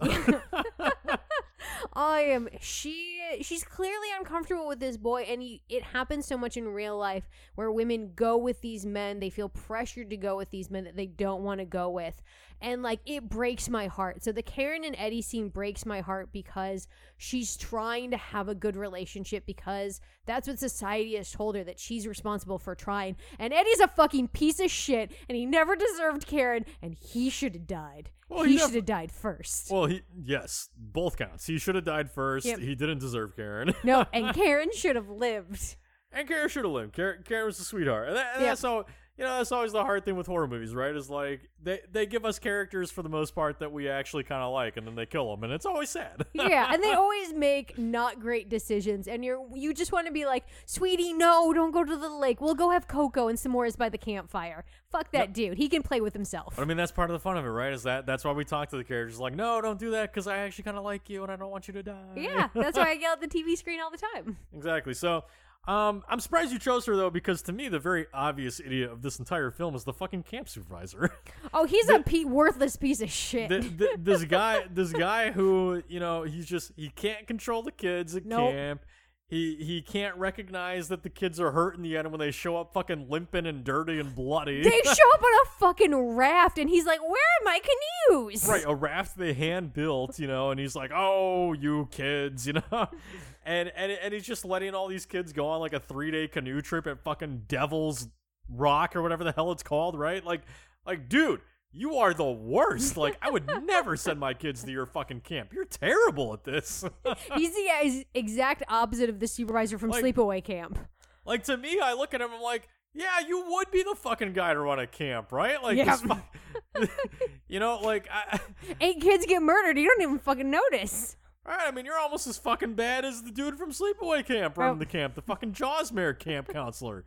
I am. She she's clearly uncomfortable with this boy, and you, it happens so much in real life where women go with these men. They feel pressured to go with these men that they don't want to go with, and like it breaks my heart. So the Karen and Eddie scene breaks my heart because she's trying to have a good relationship because that's what society has told her that she's responsible for trying. And Eddie's a fucking piece of shit. And he never deserved Karen, and he should have died. Well, he he def- should have died first. Well, he yes, both counts. He should have died first. Yep. He didn't deserve Karen. No, and Karen should have lived. And Karen should have lived. Karen, Karen was the sweetheart. And, that, and yeah. that's all, you know, that's always the hard thing with horror movies, right? Is like they, they give us characters for the most part that we actually kind of like, and then they kill them, and it's always sad. Yeah, and they always make not great decisions, and you're you just want to be like, sweetie, no, don't go to the lake. We'll go have cocoa and s'mores by the campfire. Fuck that yep. dude. He can play with himself. But I mean, that's part of the fun of it, right? Is that that's why we talk to the characters like, no, don't do that because I actually kind of like you, and I don't want you to die. Yeah, that's why I yell at the T V screen all the time. Exactly. So. Um, I'm surprised you chose her, though, because to me, the very obvious idiot of this entire film is the fucking camp supervisor. Oh, he's the, a pe- worthless piece of shit. The, the, this guy, this guy who, you know, he's just, he can't control the kids at nope. camp. He he can't recognize that the kids are hurt in the end when they show up fucking limping and dirty and bloody. They show up on a fucking raft, and he's like, where are my canoes? Right, a raft they hand-built, you know, and he's like, oh, you kids, you know? And, and, and he's just letting all these kids go on, like, a three-day canoe trip at fucking Devil's Rock or whatever the hell it's called, right? Like, like dude, you are the worst. Like, I would never send my kids to your fucking camp. You're terrible at this. He's the exact opposite of the supervisor from like, Sleepaway Camp. Like, to me, I look at him, I'm like, yeah, you would be the fucking guy to run a camp, right? Like, yeah. fu- you know, like... I- Eight kids get murdered. You don't even fucking notice. All right, I mean, you're almost as fucking bad as the dude from Sleepaway Camp running oh. the camp, the fucking Jawsmare camp counselor.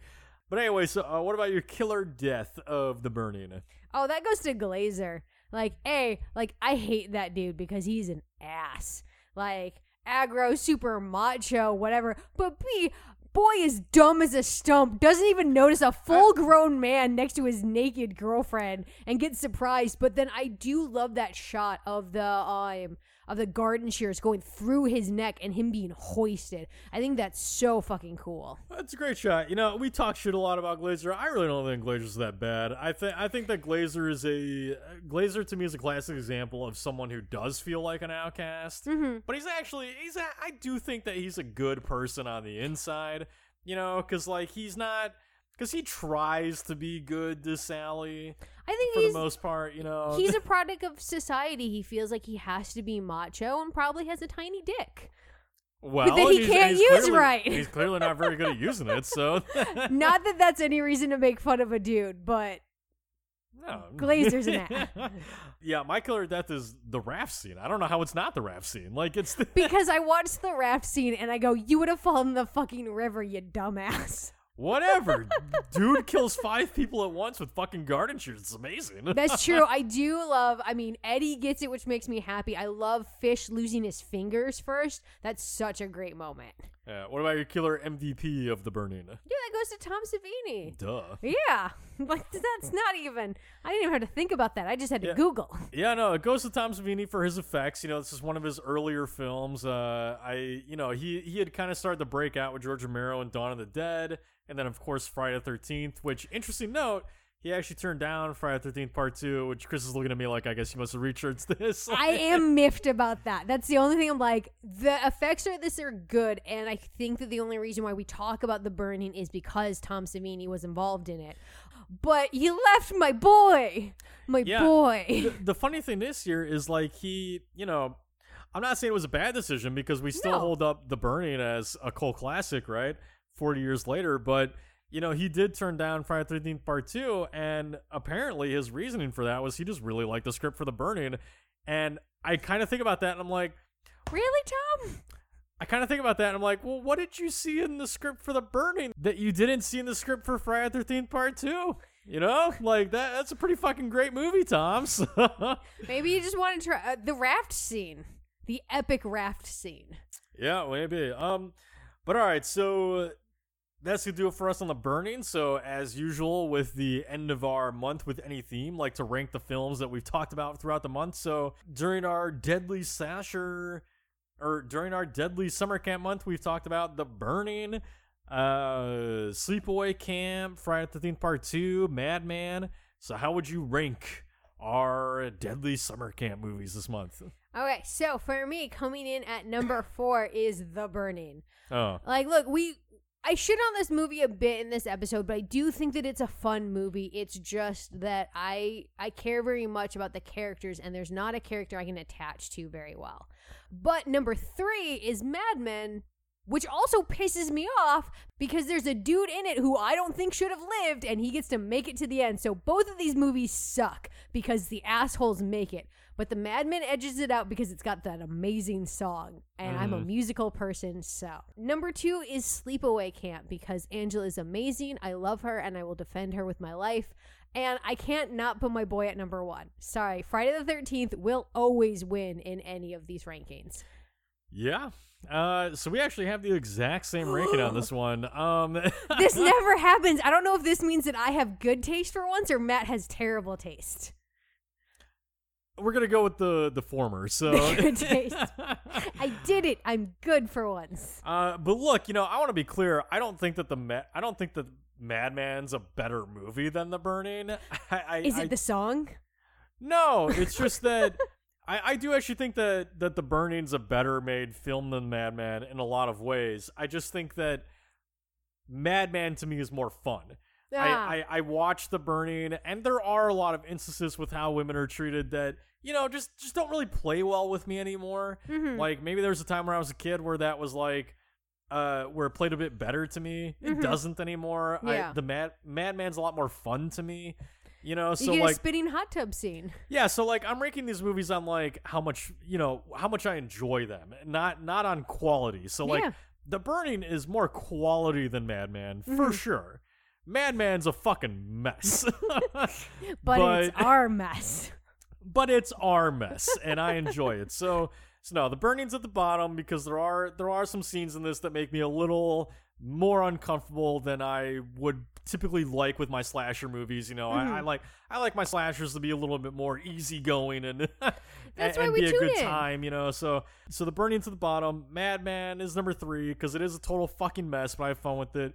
But anyway, so uh, what about your killer death of the burning? Oh, that goes to Glazer. Like, A, like, I hate that dude because he's an ass. Like, aggro, super macho, whatever. But B, boy is dumb as a stump. Doesn't even notice a full-grown man next to his naked girlfriend and gets surprised. But then I do love that shot of the um of the garden shears going through his neck and him being hoisted. I think that's so fucking cool. That's a great shot. You know, we talk shit a lot about Glazer. I really don't think Glazer's that bad. I think I think that Glazer is a Glazer to me is a classic example of someone who does feel like an outcast. Mm-hmm. But he's actually he's a, I do think that he's a good person on the inside. You know, because like he's not. Because he tries to be good to Sally, I think for he's, the most part, you know. He's a product of society. He feels like he has to be macho and probably has a tiny dick. Well, that he can't he's use clearly, right. He's clearly not very good at using it, so. Not that that's any reason to make fun of a dude, but no. Glazer's an ass. Yeah, my killer death is the raft scene. I don't know how it's not the raft scene. Like it's the Because I watched the raft scene and I go, you would have fallen in the fucking river, you dumbass. Whatever. Dude kills five people at once with fucking garden shears. It's amazing. That's true. I do love, I mean, Eddie gets it, which makes me happy. I love Fish losing his fingers first. That's such a great moment. Yeah. What about your killer M V P of the burning? Yeah, that goes to Tom Savini. Duh. Yeah. Like, that's not even, I didn't even have to think about that. I just had to yeah. Google. Yeah, no, it goes to Tom Savini for his effects. You know, this is one of his earlier films. Uh, I, you know, he, he had kind of started to break out with George Romero and Dawn of the Dead. And then, of course, Friday the thirteenth, which, interesting note, he actually turned down Friday the thirteenth Part two, which Chris is looking at me like, I guess you must have researched this. I am miffed about that. That's the only thing I'm like, the effects of this are good, and I think that the only reason why we talk about The Burning is because Tom Savini was involved in it. But he left my boy! My yeah. boy! The, the funny thing this year is, like, he, you know, I'm not saying it was a bad decision because we still no. hold up The Burning as a cult classic, right? forty years later, but you know, he did turn down Friday the thirteenth Part two, and apparently his reasoning for that was he just really liked the script for The Burning. And I kind of think about that and I'm like, really, Tom? I kind of think about that and I'm like, well, what did you see in the script for The Burning that you didn't see in the script for Friday the thirteenth Part two? You know, like that that's a pretty fucking great movie, Tom. So. Maybe you just want to try uh, the raft scene, the epic raft scene. Yeah, maybe. Um, but all right, so that's going to do it for us on The Burning. So as usual with the end of our month with any theme, like to rank the films that we've talked about throughout the month. So during our Deadly Slasher or during our Deadly Summer Camp month, we've talked about The Burning, uh, Sleepaway Camp, Friday the thirteenth Part two, Madman. So how would you rank our Deadly Summer Camp movies this month? Okay, so for me, coming in at number four is The Burning. Oh. Like, look, we... I shit on this movie a bit in this episode, but I do think that it's a fun movie. It's just that I I care very much about the characters, and there's not a character I can attach to very well. But number three is Mad Men which also pisses me off because there's a dude in it who I don't think should have lived, and he gets to make it to the end. So both of these movies suck because the assholes make it. But The Madman edges it out because it's got that amazing song, and mm. I'm a musical person, so. Number two is Sleepaway Camp because Angela is amazing. I love her, and I will defend her with my life. And I can't not put my boy at number one. Sorry, Friday the thirteenth will always win in any of these rankings. Yeah. Uh, so we actually have the exact same ranking on this one. Um, this never happens. I don't know if this means that I have good taste for once or Matt has terrible taste. We're going to go with the, the former. So good taste. I did it. I'm good for once. Uh, but look, you know, I want to be clear. I don't think that the ma- I don't think that Madman's a better movie than The Burning. I, I, Is it I, the song? No, it's just that I, I do actually think that, that The Burning's a better made film than Madman in a lot of ways. I just think that Madman to me is more fun. Ah. I, I, I watch The Burning, and there are a lot of instances with how women are treated that, you know, just, just don't really play well with me anymore. Mm-hmm. Like, maybe there was a time when I was a kid where that was like, Uh, where it played a bit better to me. It mm-hmm. doesn't anymore. Yeah. I, the mad Madman's a lot more fun to me, you know. So you get like a spitting hot tub scene. Yeah, so like I'm ranking these movies on like how much you know how much I enjoy them, not not on quality. So like yeah. The Burning is more quality than Madman for mm-hmm. sure. Madman's a fucking mess, but, but it's our mess. But it's our mess, and I enjoy it so. So no, The Burning's at the bottom because there are there are some scenes in this that make me a little more uncomfortable than I would typically like with my slasher movies. You know, mm-hmm. I, I like I like my slashers to be a little bit more easygoing and That's and, why and we be a good in. time. You know, so so The Burning's at the bottom. Madman is number three because it is a total fucking mess, but I have fun with it.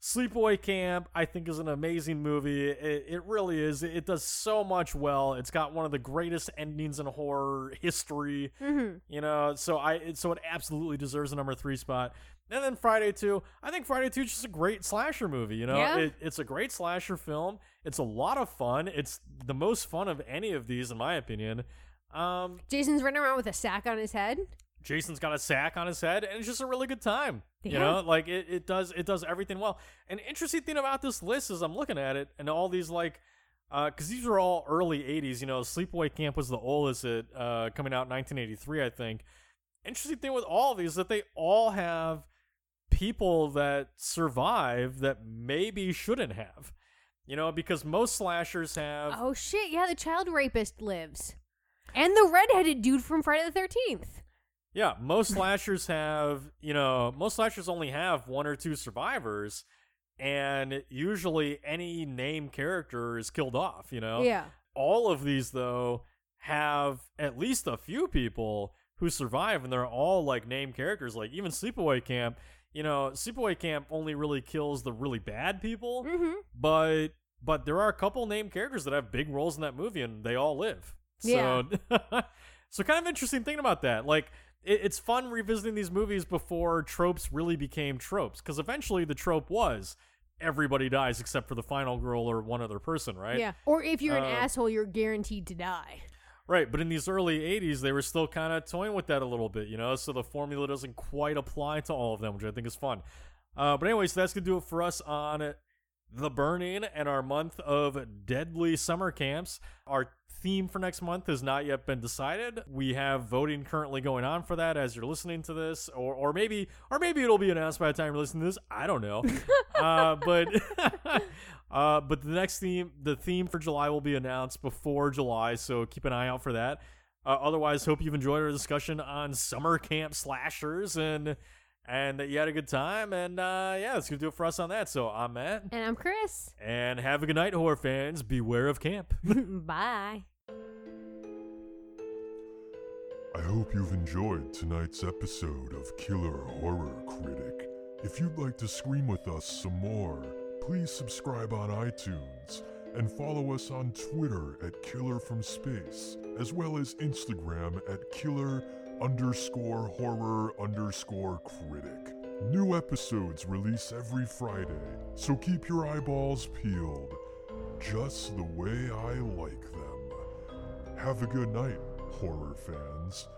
Sleepaway Camp, I think, is an amazing movie. It, it really is. It does so much well. It's got one of the greatest endings in horror history. Mm-hmm. You know, so I it, so it absolutely deserves a number three spot. And then Friday two. I think Friday two is just a great slasher movie. You know, yeah. it, it's a great slasher film. It's a lot of fun. It's the most fun of any of these, in my opinion. Um, Jason's running around with a sack on his head. Jason's got a sack on his head, and it's just a really good time. You yeah. know, like it, it does it does everything well. An interesting thing about this list is I'm looking at it and all these like, uh, because these were all early eighties. You know, Sleepaway Camp was the oldest, it uh, coming out in nineteen eighty-three, I think. Interesting thing with all of these is that they all have people that survive that maybe shouldn't have. You know, because most slashers have. Oh shit! Yeah, the child rapist lives, and the redheaded dude from Friday the thirteenth. Yeah, most slashers have, you know, most slashers only have one or two survivors, and usually any named character is killed off, you know? Yeah. All of these, though, have at least a few people who survive, and they're all, like, named characters. Like, even Sleepaway Camp, you know, Sleepaway Camp only really kills the really bad people, mm-hmm. but but there are a couple named characters that have big roles in that movie, and they all live. Yeah. So, so kind of interesting thing about that, like, it's fun revisiting these movies before tropes really became tropes, because eventually the trope was everybody dies except for the final girl or one other person, right? Yeah, or if you're uh, an asshole, you're guaranteed to die. Right, but in these early eighties, they were still kind of toying with that a little bit, you know, so the formula doesn't quite apply to all of them, which I think is fun. Uh, but anyway, so that's going to do it for us on The Burning and our month of deadly summer camps. Our theme for next month has not yet been decided. We have voting currently going on for that as you're listening to this, or or maybe or maybe it'll be announced by the time you're listening to this. I don't know. uh, but uh, but the next theme, the theme for July will be announced before July, so keep an eye out for that. Uh, otherwise, hope you've enjoyed our discussion on summer camp slashers and and that you had a good time. And uh, yeah, that's going to do it for us on that. So I'm Matt. And I'm Chris. And have a good night, horror fans. Beware of camp. Bye. I hope you've enjoyed tonight's episode of Killer Horror Critic. If you'd like to scream with us some more, please subscribe on iTunes and follow us on Twitter at Killer From Space, as well as Instagram at Killer underscore horror underscore critic. New episodes release every Friday, so keep your eyeballs peeled, just the way I like them. Have a good night, horror fans.